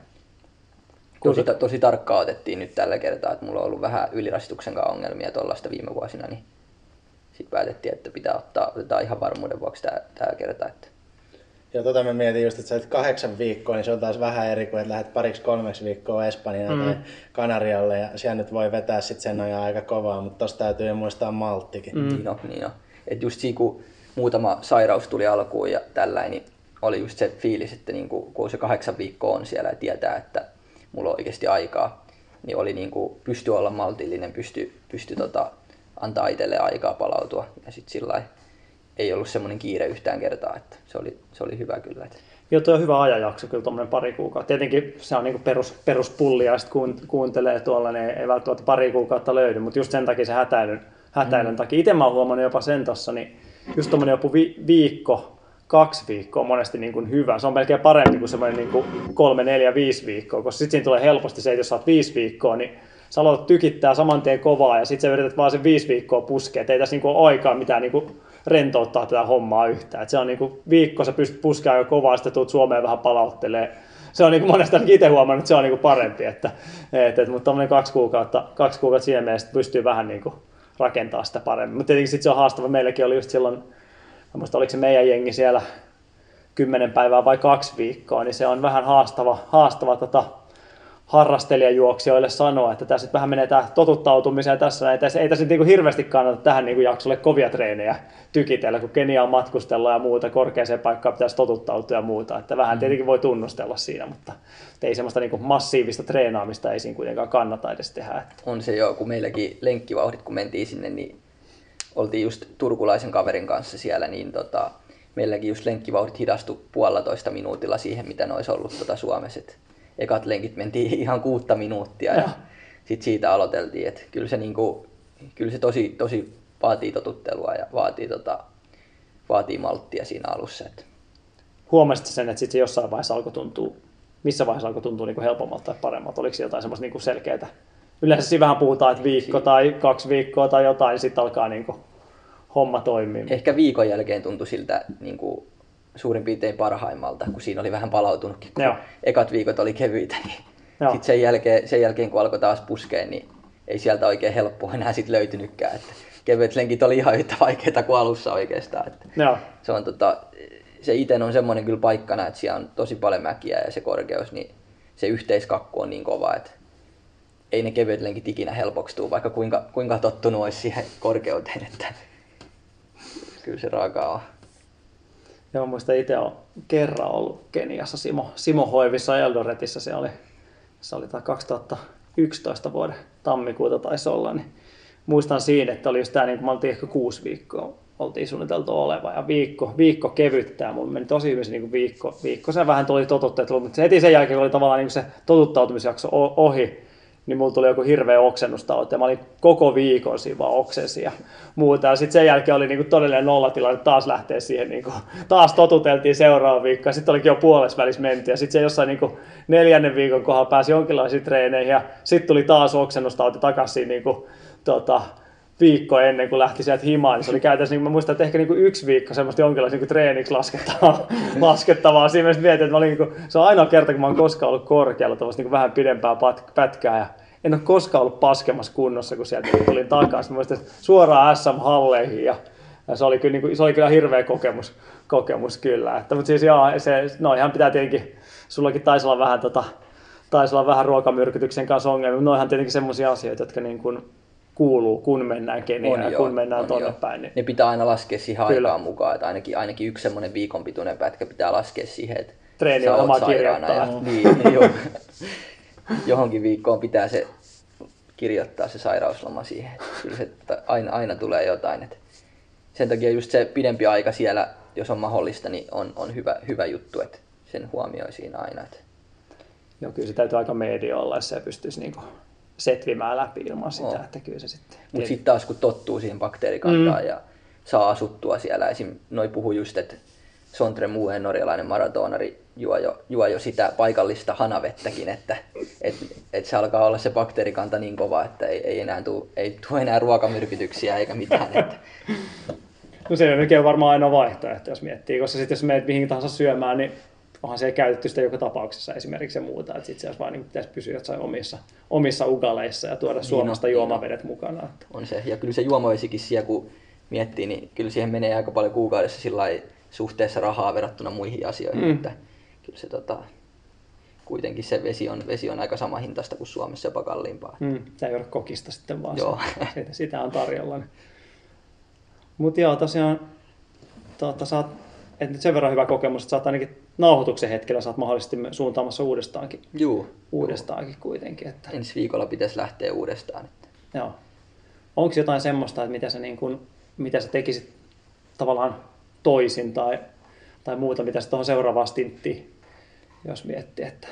Tosi tarkkaa otettiin nyt tällä kertaa, että mulla on ollut vähän ylirasituksen kanssa ongelmia tuollaista viime vuosina, niin sitten päätettiin, että pitää ottaa ihan varmuuden vuoksi tällä kertaa. Että... Joo, mä mietin just, että sä olet 8 viikkoa, niin se on taas vähän eri kuin, että lähdet 2-3 viikkoa Espanjaan tai Kanarialle, ja siellä nyt voi vetää sitten sen nojaa aika kovaa, mutta tossa täytyy jo muistaa malttikin. Niin on. Että just siinä, kun muutama sairaus tuli alkuun ja tällainen, niin oli just se fiilis, että niin kun se 8 viikkoa on siellä ja tietää, että mulla on oikeasti aikaa, niin oli niin kuin pysty olla maltillinen, pysty antaa itselleen aikaa palautua, ja sitten sillä ei ollut semmoinen kiire yhtään kertaa, että se oli hyvä kyllä. Joo, tuo on hyvä ajanjakso kyllä tuommoinen 2 kuukautta. Tietenkin se on niin kuin peruspulli ja sitten kuuntelee tuolla, niin ei välttämättä 2 kuukautta löydy, mutta just sen takia se hätäilyn takia. Itse mä oon huomannut jopa sen tossa, niin just tuommoinen joku viikko, 2 viikkoa on monesti niin kuin hyvä. Se on melkein parempi kuin semmoinen niin kuin 3, 4, 5 viikkoa, koska sitten siinä tulee helposti se, että jos saat 5 viikkoa, niin sä aloitat tykittää saman tien kovaa ja sitten sä yrität vaan sen 5 viikkoa puskea. Et ei tässä niin kuin ole aikaa mitään niin kuin rentouttaa tätä hommaa yhtään. Et se on niin kuin viikko, sä pystyt puskemaan jo kovaa ja sitten tulet Suomeen vähän palauttelee. Se on niin kuin monesti itse huomannut, että se on niin kuin parempi. Mutta tommoinen 2 kuukautta siinä mielessä pystyy vähän niin kuin rakentamaan sitä paremmin. Mutta tietenkin sitten se on haastava. Meilläkin oli just silloin, en muista, oliko se meidän jengi siellä 10 päivää vai 2 viikkoa, niin se on vähän haastava harrastelijajuoksijoille sanoa, että tässä vähän menee tähän totuttautumiseen tässä. Ei tässä niinku hirveästi kannata tähän niinku jaksolle kovia treenejä tykitellä, kun Keniaan matkustellaan ja muuta, korkeaseen paikkaan pitäisi totuttautua ja muuta. Että vähän tietenkin voi tunnustella siinä, mutta ei semmoista niinku massiivista treenaamista ei siinä kuitenkaan kannata edes tehdä. On se joo, kun meilläkin lenkkivauhdit, kun mentiin sinne, niin oltiin just turkulaisen kaverin kanssa siellä, niin meilläkin just lenkkivauhdit hidastui 1,5 minuutilla siihen, mitä ne olisi ollut Suomessa. Et ekat lenkit mentiin ihan 6 minuuttia ja sitten siitä aloiteltiin. Et kyllä se, niinku, se tosi vaatii totuttelua ja vaatii malttia siinä alussa. Et. Huomasitko sen, että sitten se jossain vaiheessa alkoi tuntua, missä vaiheessa alkoi tuntua niinku helpommalta tai paremmalta? Oliko se jotain semmoista niinku selkeää? Yleensä siinä vähän puhutaan, että viikko tai 2 viikkoa tai jotain, niin sitten alkaa niinku homma toimia. Ehkä viikon jälkeen tuntui siltä niinku suurin piirtein parhaimmalta, kun siinä oli vähän palautunutkin, kun ekat viikot oli kevyitä. Niin sitten sen jälkeen, kun alkoi taas puskea, niin ei sieltä oikein helppoa enää sit löytynytkään. Että kevyet lenkit oli ihan yhtä vaikeita kuin alussa oikeastaan. Että se iten on semmoinen kyllä paikkana, että siellä on tosi paljon mäkiä ja se korkeus, niin se yhteiskakku on niin kova, että ei ne kevyet lenkit ikinä helpokstuu, vaikka kuinka tottunut olisi siihen korkeuteen, että kyllä se raakaa on. Joo, muistan itse olen kerran ollut Keniassa Simo Hoivissa Eldoretissa, se oli 2011 vuoden tammikuuta taisi olla, niin muistan siinä, että oli just tämä, niin kun me oltiin ehkä 6 viikkoa, oltiin suunniteltu oleva ja viikko kevyttää. Mulla meni tosi hyvin se niin viikko, se vähän tuli totuttelua, mutta heti sen jälkeen, kun oli tavallaan niin se totuttautumisjakso ohi, niin mulla tuli joku hirveä oksennustauti ja mä olin koko viikon siinä vaan oksensi ja muuta. Ja sitten sen jälkeen oli niinku todellinen nollatilanne, taas lähtee siihen, niinku, taas totuteltiin seuraava viikko ja sitten olikin jo puolesvälissä menty. Ja sitten se jossain niinku 4. viikon kohdalla pääsi jonkinlaisiin treeneihin ja sitten tuli taas oksennustauti takaisin niinku, viikko ennen kuin lähti sieltä himaan. Niin se oli käytännössä, niin mä muistan, että ehkä niinku 1 viikko semmoista jonkinlaista niinku treeniksi laskettavaa. Siinä mielessä mietin, että niinku, se on ainoa kerta, kun mä oon koskaan ollut korkealla niinku vähän pidempää pätkää. Ja en ole koskaan ollut paskemmassa kunnossa, kun sieltä tulin takaisin. Mä muistan, että suoraan SM-halleihin. Ja se oli kyllä hirveä kokemus kyllä. Että, mutta siis joo, ihan pitää tietenkin, sullakin taisi olla vähän ruokamyrkytyksen kanssa ongelmia. Mutta noihan tietenkin semmoisia asioita, jotka niin kuin kuuluu, kun mennään Keniaan ja kun mennään tuonne päin. Niin... Ne pitää aina laskea siihen aikaan mukaan, että ainakin 1 semmoinen viikonpituinen pätkä pitää laskea siihen, että treeni on omaa kirjoittaa. Johonkin viikkoon pitää se kirjoittaa se sairausloma siihen. Kyllä se aina tulee jotain. Et sen takia just se pidempi aika siellä, jos on mahdollista, niin on hyvä juttu, että sen huomioi siinä aina. Et... Joo, kyllä se täytyy aika media olla, jos se pystyisi... Niinku... setvimään läpi ilman sitä, että kyllä se sitten... Mutta sitten taas kun tottuu siihen bakteerikantaan ja saa asuttua siellä, esim. Noi puhuu just, että Sondre Moen, norjalainen maratonari, juo jo sitä paikallista hanavettäkin, että se alkaa olla se bakteerikanta niin kova, että ei enää tule ruokamyrkytyksiä eikä mitään. Että. No se on varmaan ainoa vaihtoehto, jos miettii, koska sitten jos menet mihin tahansa syömään, niin onhan se käytetty sitä joka tapauksessa esimerkiksi ja muuta, että sitten se olisi vaan niin, pitäisi pysyä jossain omissa ugaleissa ja tuoda Suomesta juomavedet mukana. On se, ja kyllä se juomavesikin siellä kun miettii, niin kyllä siihen menee aika paljon kuukaudessa sillai suhteessa rahaa verrattuna muihin asioihin, että kyllä se kuitenkin se vesi on aika sama hintaista kuin Suomessa, jopa kalliimpaa. Se ei ole kokista sitten vaan. Joo. Sitä on tarjolla. Mutta joo, tosiaan saat, että nyt sen verran hyvä kokemus, että saat ainakin nauhoituksen hetkellä saat mahdollisesti suuntaamassa uudestaankin kuitenkin. Että ensi viikolla pitäisi lähteä uudestaan. Joo. Onko jotain semmoista, että mitä sä tekisit tavallaan toisin tai muuta, mitä sä tuohon seuraavaan stinttiin, jos miettii, että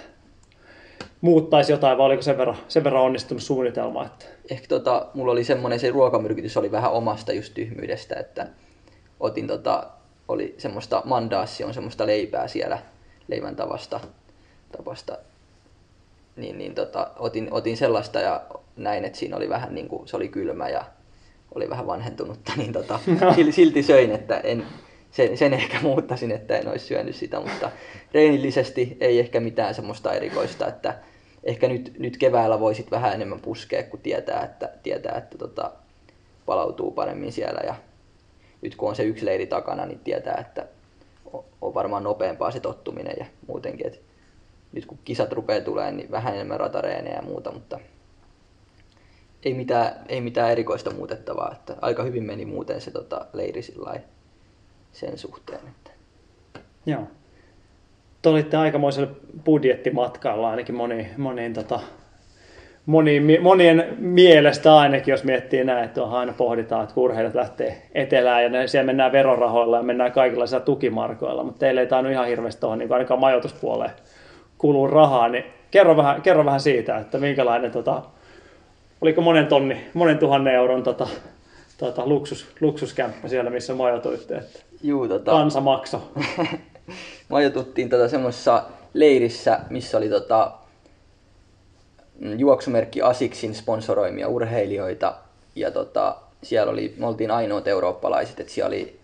muuttaisi jotain, vai oliko sen verran onnistunut suunnitelma? Että ehkä mulla oli semmoinen, se ruokamyrkytys oli vähän omasta just tyhmyydestä, että otin oli semmoista mandaassia, on semmoista leipää siellä leivän tapasta. Otin sellaista ja näin, että siinä oli vähän niinku, se oli kylmä ja oli vähän vanhentunutta, niin silti söin, että sen ehkä muuttaisin, että en olisi syönyt sitä, mutta treenillisesti ei ehkä mitään semmoista erikoista, että ehkä nyt keväällä voisit vähän enemmän puskea, kun tietää, että palautuu paremmin siellä ja nyt kun on se yksi leiri takana, niin tietää, että on varmaan nopeampaa se tottuminen ja muutenkin, että nyt kun kisat rupeaa tulemaan, niin vähän enemmän ratareeneja ja muuta, mutta ei mitään erikoista muutettavaa, että aika hyvin meni muuten se leiri sillain sen suhteen. Että joo. Te olitte aikamoisella budjettimatkalla ainakin monien mielestä ainakin, jos miettii näin, että aina pohditaan, että urheilijat lähtee etelään ja siellä mennään verorahoilla ja mennään kaikenlaisilla tukimarkoilla, mutta teille ei tainnut ihan hirveästi tuohon niin ainakaan majoituspuoleen kuluu rahaa, niin kerro vähän siitä, että minkälainen, oliko monen tuhannen euron luksuskämppä siellä, missä majoituitte, että kansa maksoi. Majoituttiin semmoisessa leirissä, missä oli juoksumerkki Asicsin sponsoroimia urheilijoita ja siellä oli, me oltiin ainoat eurooppalaiset, että siellä oli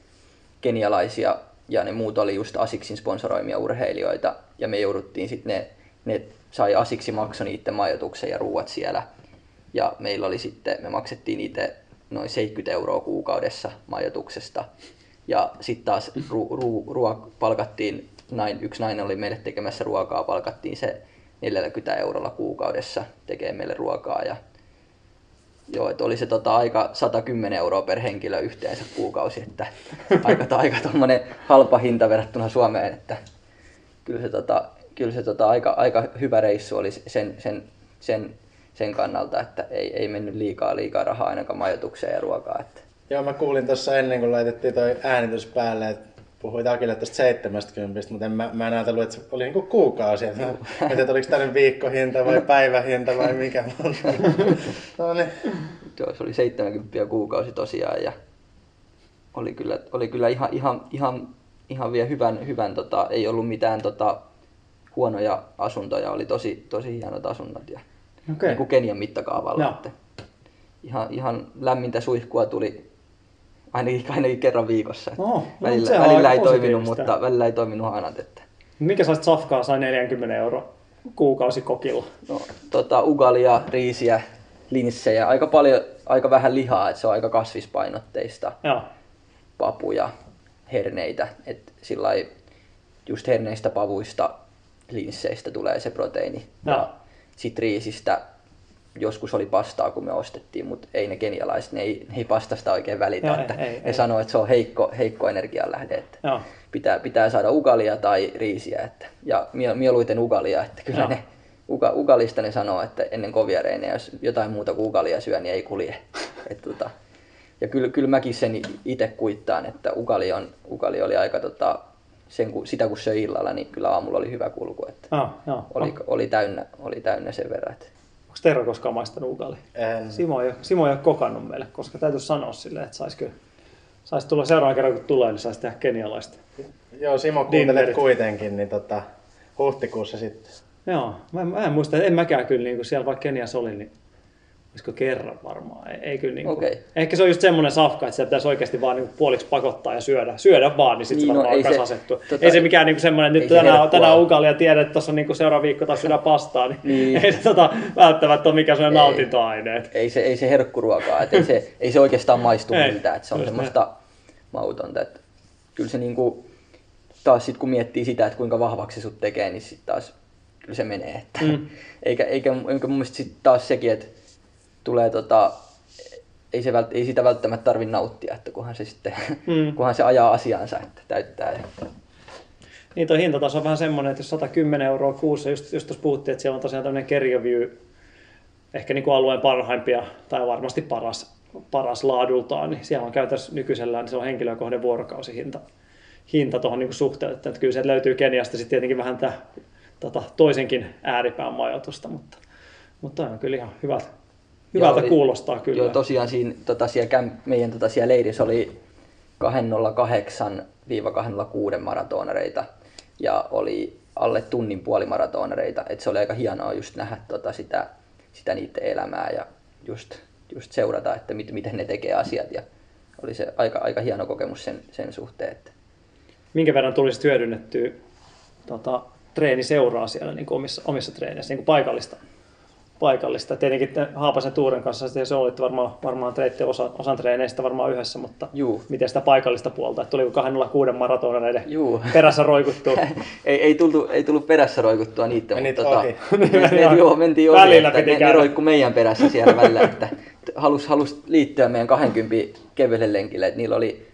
kenialaisia ja ne muut oli just Asicsin sponsoroimia urheilijoita ja me jouduttiin sitten, ne sai Asicsi makso niiden majoituksen ja ruuat siellä ja meillä oli sitten, me maksettiin itse noin 70 euroa kuukaudessa majoituksesta ja sitten taas palkattiin, yksi nainen oli meille tekemässä ruokaa, palkattiin se 40 eurolla kuukaudessa tekee meille ruokaa ja joo, että oli se aika 110 euroa per henkilö yhteensä kuukausi, että aika tommonen halpa hinta verrattuna Suomeen, että kyllä se aika hyvä reissu oli sen kannalta, että ei mennyt liikaa rahaa ainakaan majoitukseen ja ruokaa, että joo, mä kuulin tuossa ennen kuin laitettiin toi äänitys päälle, että puhuit Akille tästä 70, mutta mä en ajatellut, että se oli niin kuin kuukausi. Mietin, oliko tämä nyt viikkohinta vai päivähinta vai mikä. No niin. Se oli 70 kuukausi tosiaan ja oli kyllä ihan vielä hyvän ei ollut mitään huonoja asuntoja, oli tosi hienot asunnot ja okay. Niin kuin Kenian mittakaavalla. No. Että ihan lämmintä suihkua tuli. Ainakin kerran viikossa. No, välillä ei toiminut hanat. Että mikä saisit safkaa, sai 40 euroa kuukausikokilla? No, ugalia, riisiä, linssejä, aika paljon, aika vähän lihaa, että se on aika kasvispainotteista. Joo. Papuja, herneitä, että sillai just herneistä, pavuista, linsseistä tulee se proteiini. Ja sit riisistä. Joskus oli pastaa, kun me ostettiin, mutta ei ne kenialaiset, ne ei pastasta oikein välitä. Joo, että ne sanoo, että se on heikko energianlähde, että pitää saada ugalia tai riisiä. Että, ja mieluiten ugalia, että kyllä ne ugalista ne sanoo, että ennen kovia reinejä, jos jotain muuta kuin ugalia syö, niin ei kulje. Et, ja kyllä mäkin sen itse kuittaan, että ugali oli aika, sitä kun söi illalla, niin kyllä aamulla oli hyvä kulku. Että oli täynnä sen verran. Että onko Tero koskaan maistanut ugalia? Simo ei ole kokannut meille, koska täytyy sanoa silleen, että saisi tulla seuraavan kerran, kun tulee, niin saisi tehdä kenialaista. Joo, Simo kuuntelet kuitenkin, niin huhtikuussa sitten. Joo, mä en muista, en mäkään kyllä, niin kun siellä vaikka Keniassa oli, niin Olisiko kerran varmaan? Ei kyllä niinku. Okay. Ehkä se on just semmoinen safka, että se pitäisi oikeasti vaan niinku puoliksi pakottaa ja syödä. Syödä vaan, niin sitten niin, se varmaan alkaa asettua. Ei se mikään niinku semmoinen, että nyt tänään ukalia tiedät, että tuossa on niinku seuraava viikko taas syödä pastaa, niin, niin ei se välttämättä ole mikään semmoinen nautintoaine. Ei se herkkuruokaa, et ei se oikeastaan maistu miltään, että se on semmoista mautonta. Et kyllä se niinku, taas sit kun miettii sitä, että kuinka vahvaksi se sut tekee, niin sit taas kyllä se menee. Että. Eikä mun mielestä sit taas sekin, että tulee ei sitä välttämättä tarvitse nauttia, että kunhan se sitten kunhan se ajaa asiansa, että täyttää. Niin toi hintataso on vähän semmoinen, että jos 110 € kuussa, just tuossa puhuttiin, että siellä on tosiaan tämmöinen Kerio-view, ehkä niin kuin alueen parhaimpia tai varmasti paras laadultaan, niin siellä on käytännössä nykyisellään, niin se on henkilökohden vuorokausihinta tuohon niin suhteuteen. Kyllä se löytyy Keniasta sitten tietenkin vähän toisenkin ääripään majoitusta, mutta on kyllä ihan hyvältä kuulostaa kyllä. Joo, tosiaan siinä, meidän siellä leirissä oli 208-206 maratonareita ja oli alle tunnin puolimaratonareita. Et se oli aika hienoa just nähdä sitä niiden elämää ja just seurata, että miten ne tekee asiat. Ja oli se aika hieno kokemus sen suhteen. Että. Minkä verran tulisi hyödynnettyä treeniseuraa siellä niin kuin omissa treeneissä, niin kuin paikallista. Tietenkin Haapasen Tuuren kanssa se oli varmaan treitte osan treeneistä varmaan yhdessä, mutta juu. Miten sitä paikallista puolta, että tuliko 206 maratonareiden perässä roikuttua? ei tullut perässä roikuttua niitä, menit mutta mentiin ohi, että ne roikku meidän perässä siellä välillä, että halus liittyä meidän 20 kevyelle lenkille, että niillä oli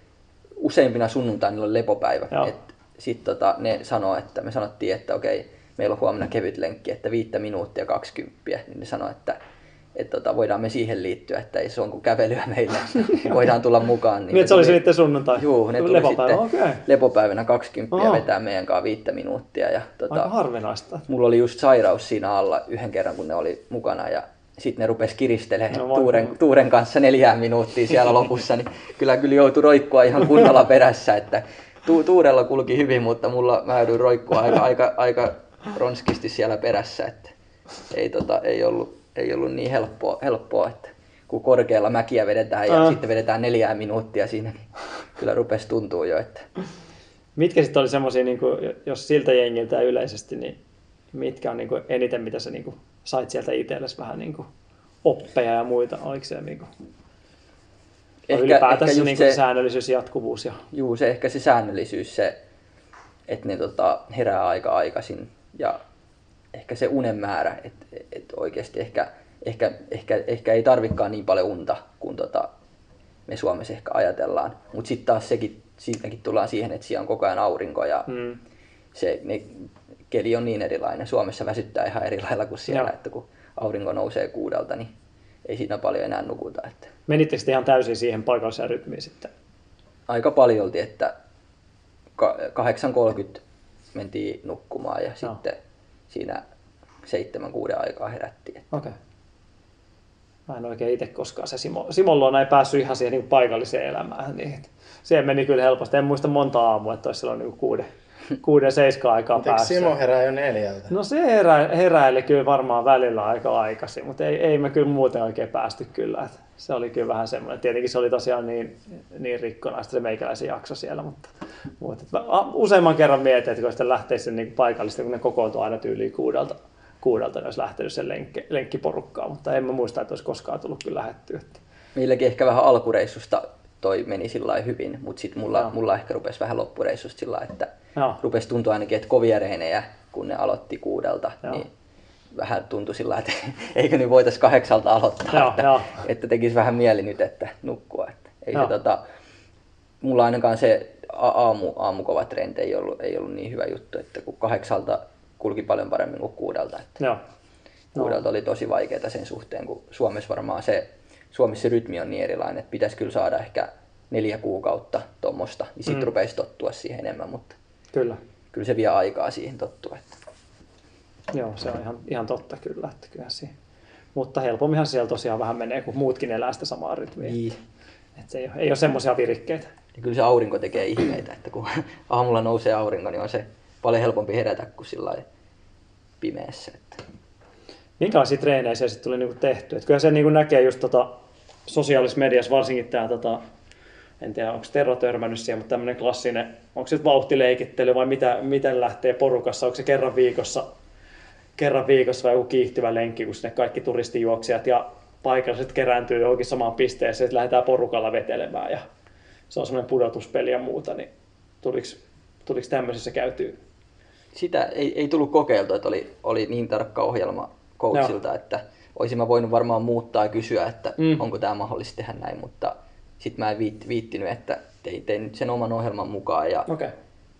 useimpina sunnuntaina niillä oli lepopäivä, että sit ne sanoo, että me sanottiin, että okei, meillä on huomenna kevyt lenkki, että 5 minuuttia 20, niin ne sanoi, että voidaan me siihen liittyä, että ei se on kuin kävelyä meillä, voidaan tulla mukaan. Niin se oli sitten sunnuntai? Juu, ne tuli lepopäivä. Sitten okay. Lepopäivänä 20 vetää meidän kanssa 5 minuuttia. Ja, aika harvinaista. Mulla oli just sairaus siinä alla yhden kerran, kun ne oli mukana ja sitten ne rupesi kiristelemään Tuuren kanssa 4 minuuttia siellä lopussa, niin kyllä joutui roikkua ihan kunnolla perässä, että Tuurella kulki hyvin, mutta mä joudun roikkua aika ronskisti siellä perässä, että ei ollut niin helppoa, että kun korkealla mäkiä vedetään ja sitten vedetään 4 minuuttia siinä, niin kyllä rupesi tuntua jo, että. Mitkä sitten oli semmoisia, niin jos siltä jengiltä yleisesti, niin mitkä on niin kuin eniten, mitä sä niin kuin sait sieltä itsellesi vähän niin kuin oppeja ja muita, oliko se niin kuin ylipäätänsä niin kuin se säännöllisyys ja jatkuvuus? Ja. Juu, se ehkä se säännöllisyys, että ne herää aika aikaisin ja ehkä se unen määrä, että et oikeasti ehkä ei tarvikaan niin paljon unta kuin me Suomessa ehkä ajatellaan. Mutta sitten taas siinäkin tullaan siihen, että siellä on koko ajan aurinko ja keli on niin erilainen. Suomessa väsyttää ihan eri lailla kuin siellä, että kun aurinko nousee 6:00, niin ei siinä paljon enää nukuta. Että. Menittekö te ihan täysin siihen paikalliseen rytmiin sitten? Aika paljolti, että 8:30 mentiin nukkumaan ja sitten siinä 7-6 aikaa herättiin. Että. Okay. Mä en oikein itse koskaan se Simon luona ei päässyt ihan siihen niin paikalliseen elämään. Niin siihen meni kyllä helposti. En muista monta aamua, että olisi silloin niin 6-7 aikaa päässä. Simo herää jo 4:00? No se heräili kyllä varmaan välillä aika aikaisin, mutta ei me kyllä muuten oikein päästy kyllä. Että se oli kyllä vähän semmoinen. Tietenkin se oli tosiaan niin rikkonaista se meikäläisen jakso siellä, mutta useamman kerran mietin, että kun sitten lähtee sen niin paikallista, kun ne kokoontuu aina tyyliin 6:00, ne olisi lähtenyt sen lenkkiporukkaan, mutta en mä muista, että olisi koskaan tullut kyllä lähettyä. Meilläkin ehkä vähän alkureissusta toi meni sillä hyvin, mutta sitten mulla ehkä rupesi vähän loppureissusta sillä, että rupesi tuntua ainakin, että kovia reenejä, kun ne aloitti 6:00, niin vähän tuntui sillä, että eikö nyt voitaisiin 8:00 aloittaa, että tekisi vähän mieli nyt, että nukkua. Että ei se, mulla ainakaan se aamukova trendi ei ollut niin hyvä juttu, että kun 8:00 kulki paljon paremmin kuin 6:00. Että 6:00 oli tosi vaikeaa sen suhteen, kun Suomessa se rytmi on niin erilainen, että pitäisi kyllä saada ehkä 4 kuukautta tuommoista, niin sitten rupeisi tottua siihen enemmän, mutta kyllä se vie aikaa siihen tottua. Että. Joo, se on ihan totta kyllä, että kyllähän siihen. Mutta helpomminhan siellä tosiaan vähän menee, kun muutkin elää sitä samaa rytmiä. Niin. Että ei ole semmoisia virikkeitä. Ja kyllä se aurinko tekee ihmeitä, että kun aamulla nousee aurinko, niin on se paljon helpompi herätä kuin sillä lailla pimeässä. Että. minkälaisia treenejä se sitten tuli niinku tehty? Et kyllähän se niinku näkee just sosiaalisessa mediassa varsinkin tämä, en tiedä onko Terro törmännyt siihen, mutta tämmöinen klassinen, onko se vauhtileikittely vai miten lähtee porukassa, onko se kerran viikossa vai joku kiihtyvä lenkki, kun ne kaikki turistijuoksijat ja paikalliset kerääntyy johonkin samaan pisteeseen, että lähdetään porukalla vetelemään ja se on semmoinen pudotuspeli ja muuta, niin tuliko tämmöisessä käytyy? Sitä ei tullut kokeiltua, että oli niin tarkka ohjelma coachilta, no, että olisin mä voinut varmaan muuttaa ja kysyä, että onko tämä mahdollista tehdä näin, mutta sitten mä en viittinyt, että tein nyt sen oman ohjelman mukaan ja okay.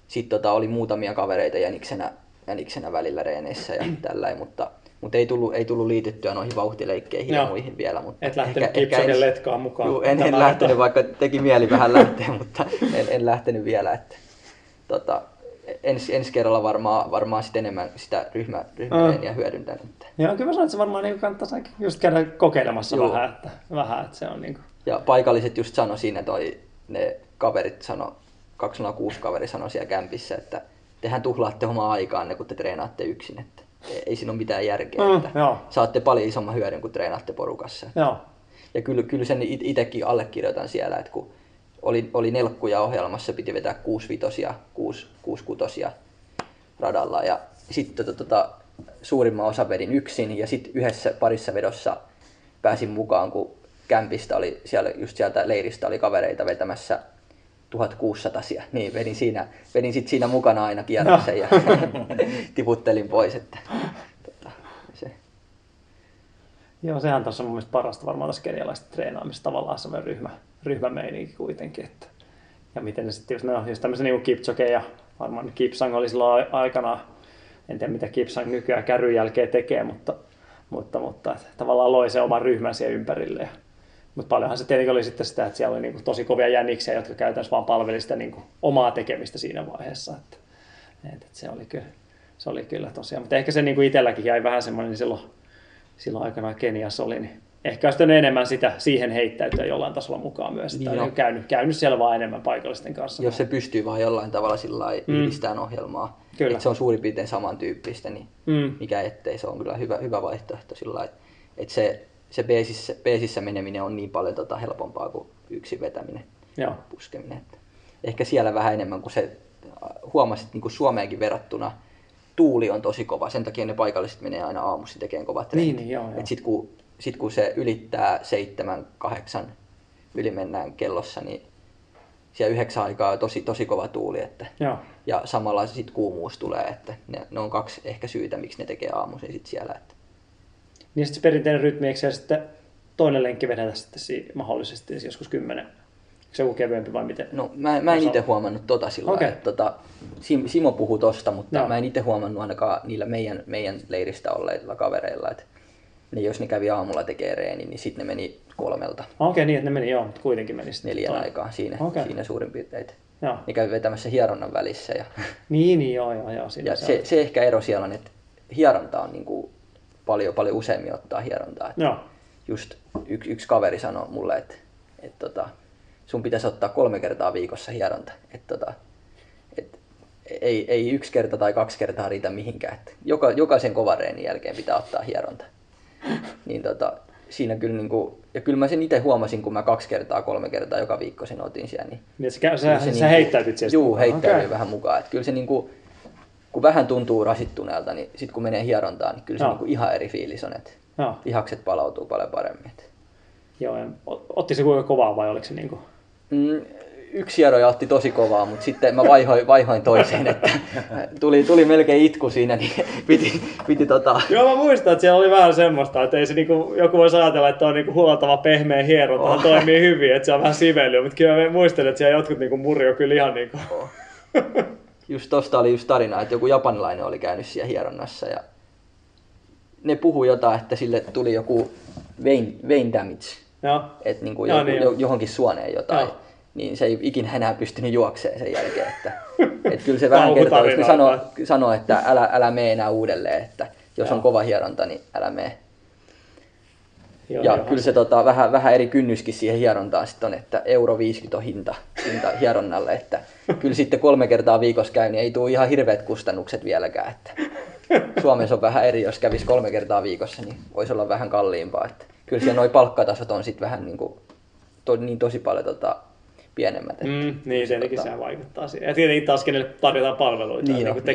Sitten oli muutamia kavereita jäniksenä välillä reeneissä ja tälläin, mutta ei tullut liityttyä noihin vauhtileikkeihin ja muihin vielä. Mutta et lähtenyt Kipchogen letkaan mukaan? Juu, en lähtenyt, vaikka teki mieli vähän lähteä, mutta en lähtenyt vielä. Että, ensi kerralla varmaan sit enemmän sitä ryhmäreeniä hyödyntän. Joo, kyllä mä sanon, että se varmaan niin kannattaisi just käydä kokeilemassa vähän, että se on niin kuin... Ja paikalliset just sanoi siinä, ne kaverit sanoi, 206 kaveri sanoi siellä kämpissä, että tehän tuhlaatte omaa aikaanne, kun te treenaatte yksin. Että ei siinä ole mitään järkeä, että saatte paljon isomman hyödyn, kun treenaatte porukassa. Joo. Ja kyllä sen itsekin allekirjoitan siellä, että kun oli nelkkuja ohjelmassa, piti vetää 6-vitosia, 6-kutosia radalla ja sitten suurimman osa vedin yksin ja sitten yhdessä parissa vedossa pääsin mukaan, kun kämpistä oli, sieltä leiristä oli kavereita vetämässä 1600-sia, niin vedin sit siinä mukana aina kierroksen ja tiputtelin pois. Että, se. Joo, sehän tässä on mun mielestä parasta varmaan tässä kenialaisesta treenaamisessa tavallaan semmoinen ryhmämeininki kuitenkin. Että, ja miten ne sitten, jos tämmöisen niin kuin Kipchoge ja varmaan Kipsang oli silloin aikanaan, en tiedä mitä Kipsang nykyään kärryn jälkeen tekee, mutta tavallaan loi sen oman ryhmän siihen ympärille. Mutta paljonhan se tietenkin oli sitten sitä, että siellä oli niinku tosi kovia jäniksiä, jotka käytännössä vaan palveli sitä niinku omaa tekemistä siinä vaiheessa. Et se oli kyllä tosiaan. Mutta ehkä se niinku itselläkin jäi vähän semmoinen, niin silloin aikanaan Keniassa oli, niin ehkä olisi enemmän sitä siihen heittäytyä jollain tasolla mukaan myös. Niin on käynyt siellä vaan enemmän paikallisten kanssa. Jos se pystyy vaan jollain tavalla sillä yhdistämään ohjelmaa, että se on suurin piirtein samantyyppistä, niin mikä ettei, se on kyllä hyvä vaihtoehto sillä lailla, että se beesissä meneminen on niin paljon helpompaa kuin yksin vetäminen, puskeminen. Että ehkä siellä vähän enemmän, kun se huomasit, että niin kuin Suomeenkin verrattuna tuuli on tosi kova. Sen takia ne paikalliset menee aina aamuisin tekemään kovat treenit. Niin, Sitten kun se ylittää 7-8 yli mennään kellossa, niin siellä 9 aikaa on tosi kova tuuli. Että, ja samalla sitten kuumuus tulee. Että ne on kaksi ehkä syytä, miksi ne tekee aamuisin sit siellä. Että. Niin sitten se perinteinen rytmi, eikö siellä sitten toinen lenkki vedetä sitten mahdollisesti joskus 10? Onko se joku kevyempi vai miten? No mä en itse huomannut silloin. Okay. Simo puhui tosta, mutta mä en itse huomannut ainakaan niillä meidän leiristä olleilla kavereilla. Että ne, jos ne kävi aamulla tekee reeni, niin sitten ne meni 3:00. Okei, niin että ne meni, mutta kuitenkin meni sitten 4 aikaa siinä suurin piirtein. Ne kävi vetämässä hieronnan välissä. Ja... Niin, joo. Ja se ehkä ero siellä on, että hieronta on niinku... Paljon useammin ottaa hierontaa. Just yksi kaveri sanoi mulle, että sun pitäisi ottaa 3 kertaa viikossa hieronta. Ei 1 kerta tai 2 kertaa riitä mihinkään. Että jokaisen kovan reenin jälkeen pitää ottaa hieronta. Niin siinä kyllä niinku, ja kyllä mä sen itse huomasin, kun mä 2 kertaa, 3 kertaa joka viikko sen otin siellä. Niin sä heittäytyt siellä? Juu, heittäytyi vähän mukaan. Että kyllä se niinku, kun vähän tuntuu rasittuneelta, niin sitten kun menee hierontaan, niin kyllä se niinku ihan eri fiilis on, että lihakset palautuu paljon paremmin. Joo, otti se kuinka kovaa vai oliko se niinku? Yksi hieroja otti tosi kovaa, mutta sitten mä vaihoin toiseen, että tuli melkein itku siinä, niin piti. Joo, mä muistan, että siellä oli vähän semmoista, että ei se niinku, joku voisi ajatella, että on niinku huoltava pehmeä hieronta, toimii hyvin, että se on vähän sivelyä, mutta kyllä mä muistan, että siellä jotkut niinku murjo kyllä ihan niinku... Just tosta oli just tarina, että joku japanilainen oli käynyt siellä hieronnassa ja ne puhui jotain, että sille tuli joku vein damage, että niin johonkin suoneen jotain, niin se ei ikinä enää pystynyt juokseen sen jälkeen. Että kyllä se vähän kertoo, jos ne sanoo, että älä mene enää uudelleen, että jos on kova hieronta, niin älä mene. Ja kyllä se vähän eri kynnyskin siihen hierontaan sitten on, että 50 € on hinta hieronnalle, että kyllä sitten 3 kertaa viikossa käy, niin ei tule ihan hirveät kustannukset vieläkään, että Suomessa on vähän eri, jos kävisi 3 kertaa viikossa, niin voisi olla vähän kalliimpaa. Että kyllä siellä nuo palkkatasot on sitten vähän niin kuin, niin tosi paljon pienemmät. Että, niin, tietenkin se vaikuttaa siihen. Ja tietenkin taas kenelle tarjotaan palveluita, niin kun te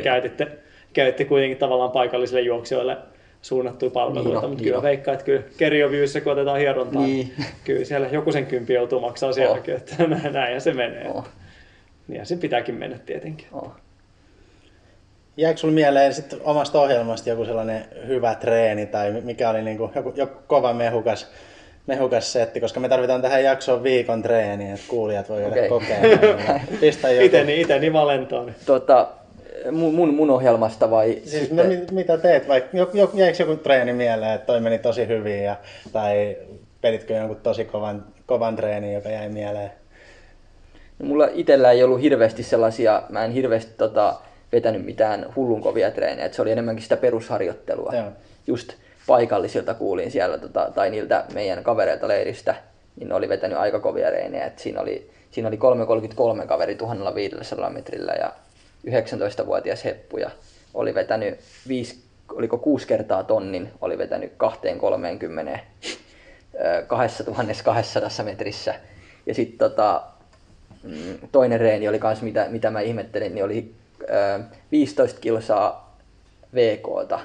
käytitte kuitenkin tavallaan paikallisille juoksijoille suunnattuja palveluita, mutta kyllä veikkaa, että kyllä Kerioviewssä, kun otetaan hierontaa, niin kyllä siellä joku sen kympi joutuu maksamaan sielläkin, että näinhän se menee. Niinhän se pitääkin mennä tietenkin. Jääkö sinulle mieleen sitten omasta ohjelmasta joku sellainen hyvä treeni tai mikä oli niin kuin joku kova mehukas setti, koska me tarvitaan tähän jaksoon viikon treeniä, että kuulijat voi jäädä kokeilemaan. Iteni vaan lentoon. Mun ohjelmasta vai? Siis sitten... mitä teet? Jäikö joku treeni mieleen, että toi meni tosi hyvin tai pelitkö jonkun tosi kovan treenin, joka jäi mieleen? No, mulla itsellä ei ollut hirveästi sellaisia, mä en hirveästi vetänyt mitään hullun kovia treenejä, että se oli enemmänkin sitä perusharjoittelua. Joo. Just paikallisilta kuulin siellä tai niiltä meidän kavereilta leiristä, niin ne oli vetänyt aika kovia treenejä. Et siinä oli 3.33 kaveri 1500 metrillä ja 19-vuotias heppu ja oli vetänyt 6 kertaa tonnin, oli vetänyt 2.30 2200 metrissä ja sitten toinen reeni oli kans mitä mä ihmettelin, niin oli 15 kilsaa VK:ta.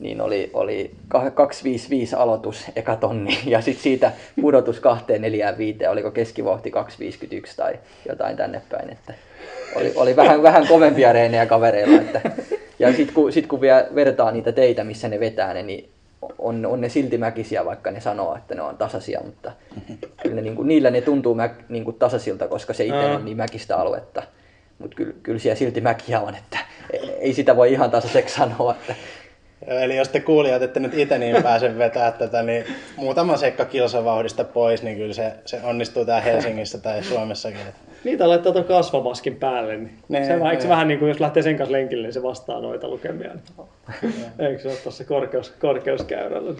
Niin oli 255 aloitus eka tonni ja sitten siitä pudotus 245, oliko keskivauhti 251 tai jotain tänne päin, että oli vähän kovempia reenejä kavereilla, että ja sit kun vielä vertaa niitä teitä, missä ne vetää ne, niin on ne silti mäkisiä, vaikka ne sanoo, että ne on tasaisia, mutta kyllä niillä ne tuntuu niinku tasaisilta, koska se itse on niin mäkistä aluetta. Mutta kyllä siellä silti mäkiä on, että ei sitä voi ihan tasaiseksi sanoa. Että... Eli jos te kuulijat, että nyt itse niin pääsen vetää tätä, niin muutama sekka kilsavauhdista pois, niin kyllä se onnistuu täällä Helsingissä tai Suomessakin. Niitä laittaa tuon kasvamaskin päälle, niin eikö vähän niin kuin jos lähtee sen kanssa lenkille, niin se vastaa noita lukemia. Eikö se ole tuossa korkeuskäyrällä?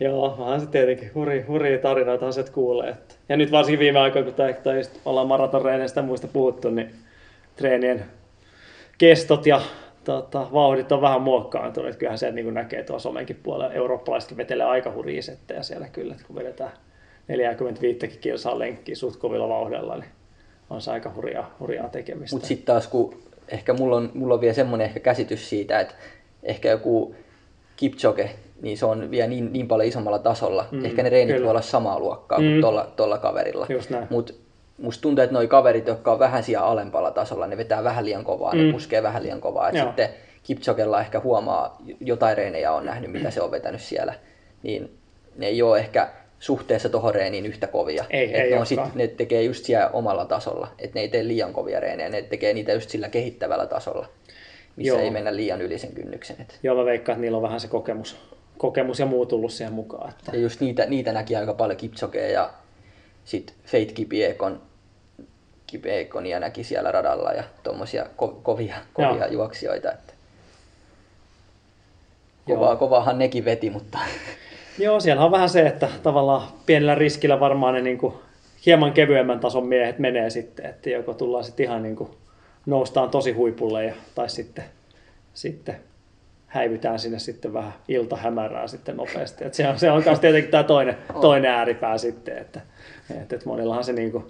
Joo, vähän se tietenkin hurjia tarinoitahan se kuulee. Ja nyt varsinkin viime aikoina, kun ollaan maratonreeneistä muista puhuttu, niin treenien kestot ja vauhdit on vähän muokkaantunut. Kyllähän se niin näkee tuossa somenkin puolella. Eurooppalaisetkin vetelee aika hurjia settejä siellä kyllä. Kun vedetään 45 kilsaa lenkkiä suht kovilla vauhdella, niin on se aika hurjaa tekemistä. Mutta sitten taas, kun ehkä mulla on vielä semmoinen ehkä käsitys siitä, että ehkä joku Kipchoge, niin se on vielä niin paljon isommalla tasolla. Ehkä ne reenit voi olla samaa luokkaa kuin tuolla kaverilla. Musta tuntuu, että noi kaverit, jotka on vähän siellä alempalla tasolla, ne vetää vähän liian kovaa, ne puskee vähän liian kovaa. Et sitten Kipchogella ehkä huomaa, jotain reenejä on nähnyt, mitä se on vetänyt siellä, niin ne ei ole ehkä suhteessa tohon reeniin yhtä kovia. Ne tekee just siellä omalla tasolla, että ne ei tee liian kovia reenejä, ne tekee niitä just sillä kehittävällä tasolla, missä ei mennä liian yli sen kynnyksen. Joo, mä veikkaan, että niillä on vähän se kokemus ja muu tullut siihen mukaan. Että... Ja just niitä näki aika paljon Kipchogea ja sitten Fate Kipiekonia näki siellä radalla ja tuommoisia kovia juoksijoita. Että... Kovaahan nekin veti, mutta... Joo, siellä on vähän se, että tavallaan pienellä riskillä varmaan ne niinku hieman kevyemmän tason miehet menee sitten, että joko tullaan sitten ihan niinku noustaan tosi huipulle tai sitten häivytään sinne sitten vähän iltahämärää sitten nopeasti. Et se on myös tietenkin tämä toinen ääripää sitten, että monillahan se niinku...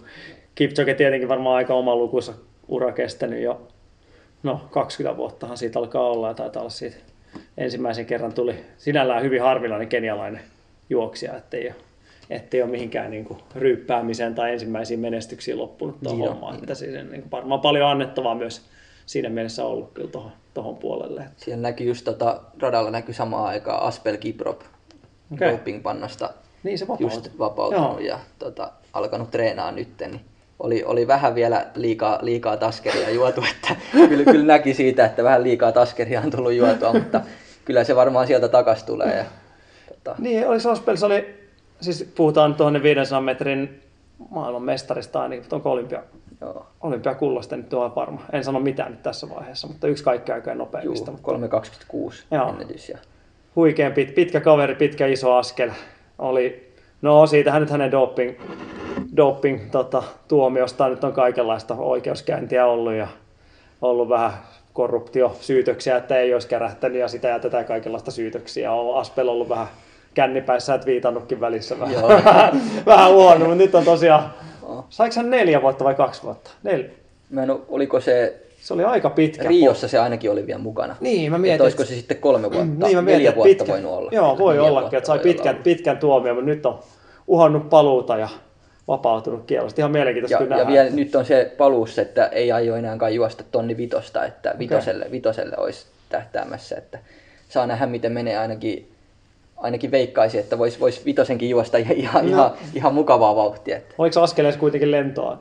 Kipchoge tietenkin varmaan aika oman lukunsa ura kestänyt jo 20 vuottahan siitä alkaa olla ja taitaa olla siitä ensimmäisen kerran tuli sinällään hyvin harvinainen kenialainen juoksija, ettei ole mihinkään niin kuin ryyppäämiseen tai ensimmäisiin menestyksiin loppunut tuohon hommaan. Että siinä on niin varmaan paljon annettavaa myös siinä mielessä ollut kyllä tuohon puolelle. Siellä näkyy just radalla näkyy samaan aikaan Asbel Kiprop dopingpannasta just vapautunut ja alkanut treenaa nytten. Niin oli vähän vielä liikaa taskeria juotu, että kyllä näki siitä, että vähän liikaa taskeria on tullut juotua, mutta kyllä se varmaan sieltä takaisin tulee. Ja, Niin, oli, siis puhutaan tuonne 500 metrin maailmanmestarista ainakin, mutta onko olympiakullosta nyt tuolla varma. En sano mitään nyt tässä vaiheessa, mutta yksi kaikki aika nopeimmista. 3.26 ennätys. Ja... Huikean pitkä kaveri, pitkä iso askel oli. No siitähän nyt hänen doping tuomiostaan nyt on kaikenlaista oikeuskäyntiä ollut ja ollut vähän korruptiosyytöksiä, että ei olisi kärähtänyt ja sitä ja tätä kaikenlaista syytöksiä. On Asbel ollut vähän kännipäissä, et viitannutkin välissä vähän huono, mutta nyt on tosiaan, saiko hän 4 vuotta vai 2 vuotta? 4. Mä en ole, oliko se... Se oli aika pitkä. Riossa se ainakin oli vielä mukana. Niin, mä mietin. Että olisiko se sitten 3 vuotta, niin, 4 vuotta voinut olla. Joo, voi ollakin, että sai pitkän tuomion, mutta nyt on uhannut paluuta ja vapautunut kielosta. Ihan mielenkiintoista kyllä nähdään. Ja vielä nyt on se paluus, että ei aio enääkään juosta 1,000 vitosta, että vitoselle olisi tähtäämässä. Että saa nähdä, miten menee ainakin veikkaisi, että vois vitosenkin juosta ihan mukavaa vauhtia. Että. Oliko se askeleessa kuitenkin lentoa?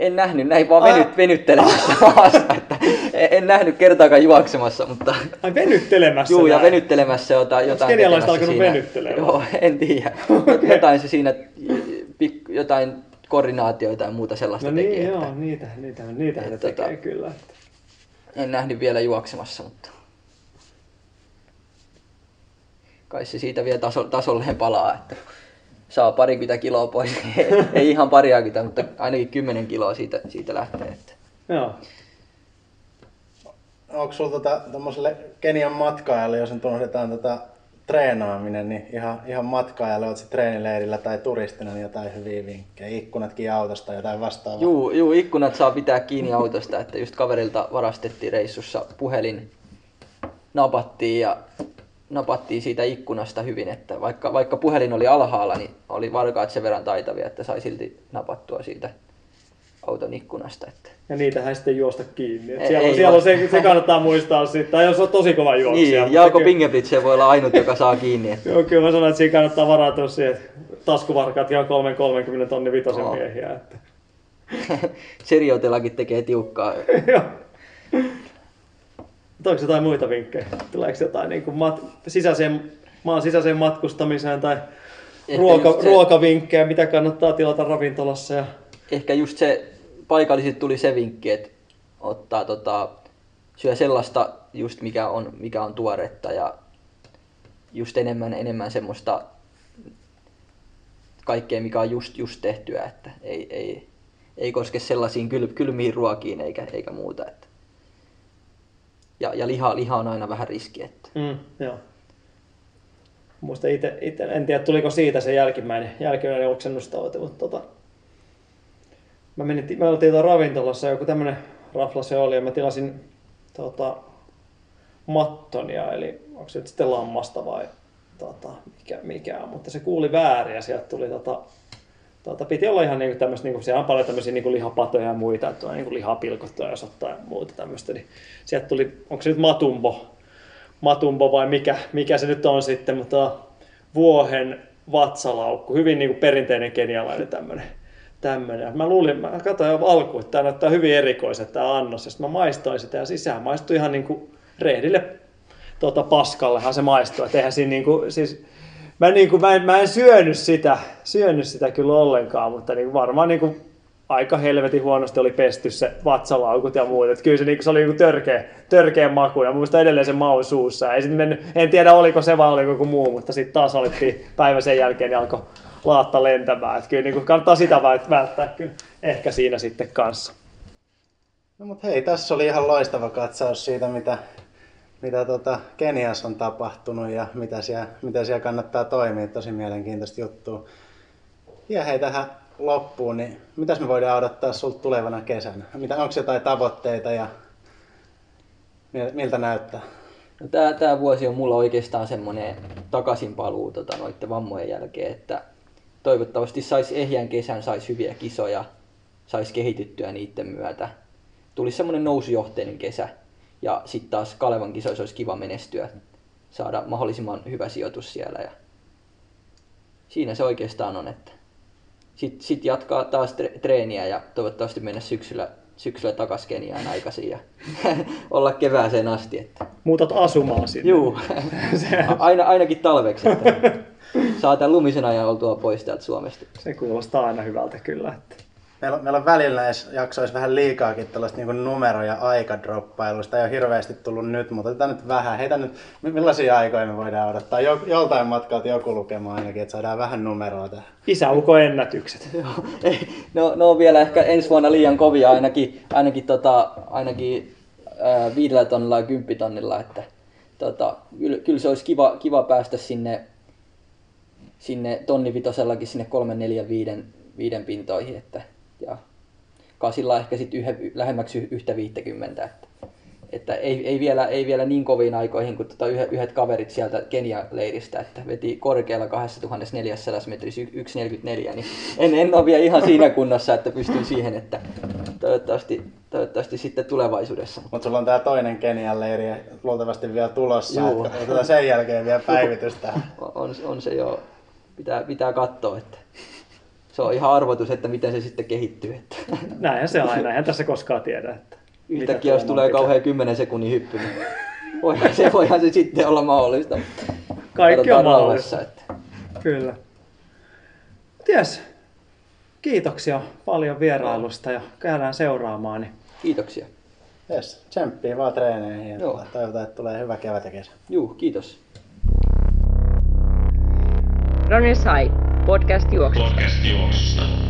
En nähnyt, näin vaan venyttelemässä maassa, että en nähnyt kertaakaan juoksemassa, mutta... Ai venyttelemässä? Juu, ja venyttelemässä jotain tekemässä alkanut siinä. Venyttelemään? Joo, en tiedä. Jotain se siinä, jotain koordinaatioita ja muuta sellaista tekee. No niin, tekee, joo, että, niitä ne tekee kyllä. Että. En nähnyt vielä juoksemassa, mutta... Kai se siitä vielä tasolleen palaa, että... Saa parikymmentä kiloa pois, ei ihan pariakymmentä, mutta ainakin 10 kiloa siitä lähtee. Että. Joo. Onko sinulla tuollaiselle Kenian matkaajalle, jos nyt unohdetaan treenaaminen, niin ihan matkaajalle, oletko treenileirillä tai turistina, niin jotain hyviä vinkkejä, ikkunatkin autosta, jotain vastaavaa? Juu, ikkunat saa pitää kiinni autosta, että just kaverilta varastettiin reissussa puhelin, napattiin siitä ikkunasta hyvin, että vaikka puhelin oli alhaalla, niin oli varkaat sen verran taitavia, että sai silti napattua siitä auton ikkunasta. Että. Ja niitähän sitten juosta kiinni. Siellä on se kannattaa muistaa sitten, tai jos on tosi kova juoksija. Niin, Jalko Pingebritsche voi olla ainut, joka saa kiinni. Että. Joo, kyllä mä sanon, että siinä kannattaa varautua siihen, että taskuvarkaat ihan 30 tonnin vitosen miehiä. Että. Seriotellakin tekee tiukkaa. Onko jotain muita vinkkejä? Tuleeko jotain niin kuin maan sisäiseen matkustamiseen tai ruokavinkkejä, mitä kannattaa tilata ravintolassa? Ja... Ehkä just se paikalliset tuli se vinkki, että ottaa syö sellaista, just mikä on tuoretta ja just enemmän semmoista kaikkea, mikä on just tehtyä, että ei koske sellaisiin kylmiin ruokiin eikä muuta. Että. Ja liha on aina vähän riski, että. Joo. Muista itse en tiedä tuliko siitä se jälkimmäinen oksennustauti, mutta mä oltiin ravintolassa joku tämmönen rafla se oli ja mä tilasin mattonia, eli onko se nyt sitten lammasta vai mikä, mutta se kuuli väärin ja sieltä tuli piti olla ihan niinku tämmöstä, niinku siellä on paljon tämmöisiä niinku lihapatoja ja muita, että on niinku lihapilkottua ja sattaa ja muuta tämmöistä, niin sieltä tuli, onko se nyt matumbo vai mikä se nyt on sitten, mutta vuohen vatsalaukku, hyvin niinku perinteinen kenialainen tämmöinen. Mä katsoin jo alkuun, että tämä näyttää hyvin erikoiselta tämä annos, ja sitten mä maistoin sitä ja sisään maistui ihan niinku rehdille paskallehan se maistui, että eihän siinä niinku siis... Mä en syönyt sitä kyllä ollenkaan, mutta niin varmaan niin kuin aika helvetin huonosti oli pesty se vatsalaukut ja muut. Et kyllä se, niin kuin, se oli niin törkeä maku ja muista edelleen se maun suussa. En tiedä oliko se vai oliko joku muu, mutta sitten taas alettiin päivän sen jälkeen ja alkoi laatta lentämään. Et kyllä niin kuin kannattaa sitä välttää kyllä ehkä siinä sitten kanssa. No mut hei, tässä oli ihan loistava katsaus siitä, mitä Keniassa on tapahtunut ja mitä siellä kannattaa toimia. Tosi mielenkiintoista juttua. Ja hei, tähän loppuun, niin mitäs me voidaan odottaa sulta tulevana kesänä? Onko jotain tavoitteita ja miltä näyttää? No, tää vuosi on mulla oikeastaan semmoinen takaisinpaluu noitten vammojen jälkeen, että toivottavasti saisi ehjän kesän, saisi hyviä kisoja, saisi kehityttyä niiden myötä. Tulisi semmoinen nousujohteinen kesä. Ja sitten taas Kalevan kisoissa olisi kiva menestyä, saada mahdollisimman hyvä sijoitus siellä. Ja siinä se oikeastaan on, että sitten jatkaa taas treeniä ja toivottavasti mennä syksyllä takas Keniaan aikaisin ja olla kevääseen asti. Että. Muutat asumaan sinne. Juu, ainakin talveksi. Että saa tämän lumisen ajan oltua pois täältä Suomesta. Se kuulostaa aina hyvältä kyllä. Että. Meillä on välillä jaksoissa vähän liikaakin tällaista niinku numeroja aikadroppailusta. Sitä ei ole hirveästi tullut nyt, mutta otetaan nyt vähän. Heitä nyt, millaisia aikoja me voidaan odottaa? Joltain matkalta joku lukema ainakin, että saadaan vähän numeroa tähän. Isäulkoennätykset. No on vielä ehkä ensi vuonna liian kovia ainakin 5 tonnilla ja 10 tonnilla. Että, kyllä se olisi kiva päästä sinne tonnivitosellakin sinne 3, 4, 5 pintoihin, että, ja 8 ehkä sitten lähemmäksi 1,50. Että ei vielä niin koviin aikoihin kuin yhdet kaverit sieltä Kenia-leiristä, että veti korkealla 2400 metrissä 1,44, niin en ole vielä ihan siinä kunnossa, että pystyn siihen, että toivottavasti sitten tulevaisuudessa. Mutta sulla on tämä toinen Kenia-leiri luultavasti vielä tulossa, että sen jälkeen vielä päivitystä. On se joo, pitää katsoa, että se on ihan arvotus, että miten se sitten kehittyy. Näinhän se aina, eihän tässä koskaan tiedä. Että yhtäkkiä jos tulee kauhean 10 sekunnin hyppy, niin voihan se sitten olla mahdollista. Kaikki on mahdollista. Että... Kyllä. Ties, kiitoksia paljon vierailusta ja käydään seuraamaan. Niin... Kiitoksia. Yes, tsemppiä vaan treeneihin ja toivotaan, että tulee hyvä kevät ja kesä. Juu, kiitos. Runner's High. Podcast juoksusta.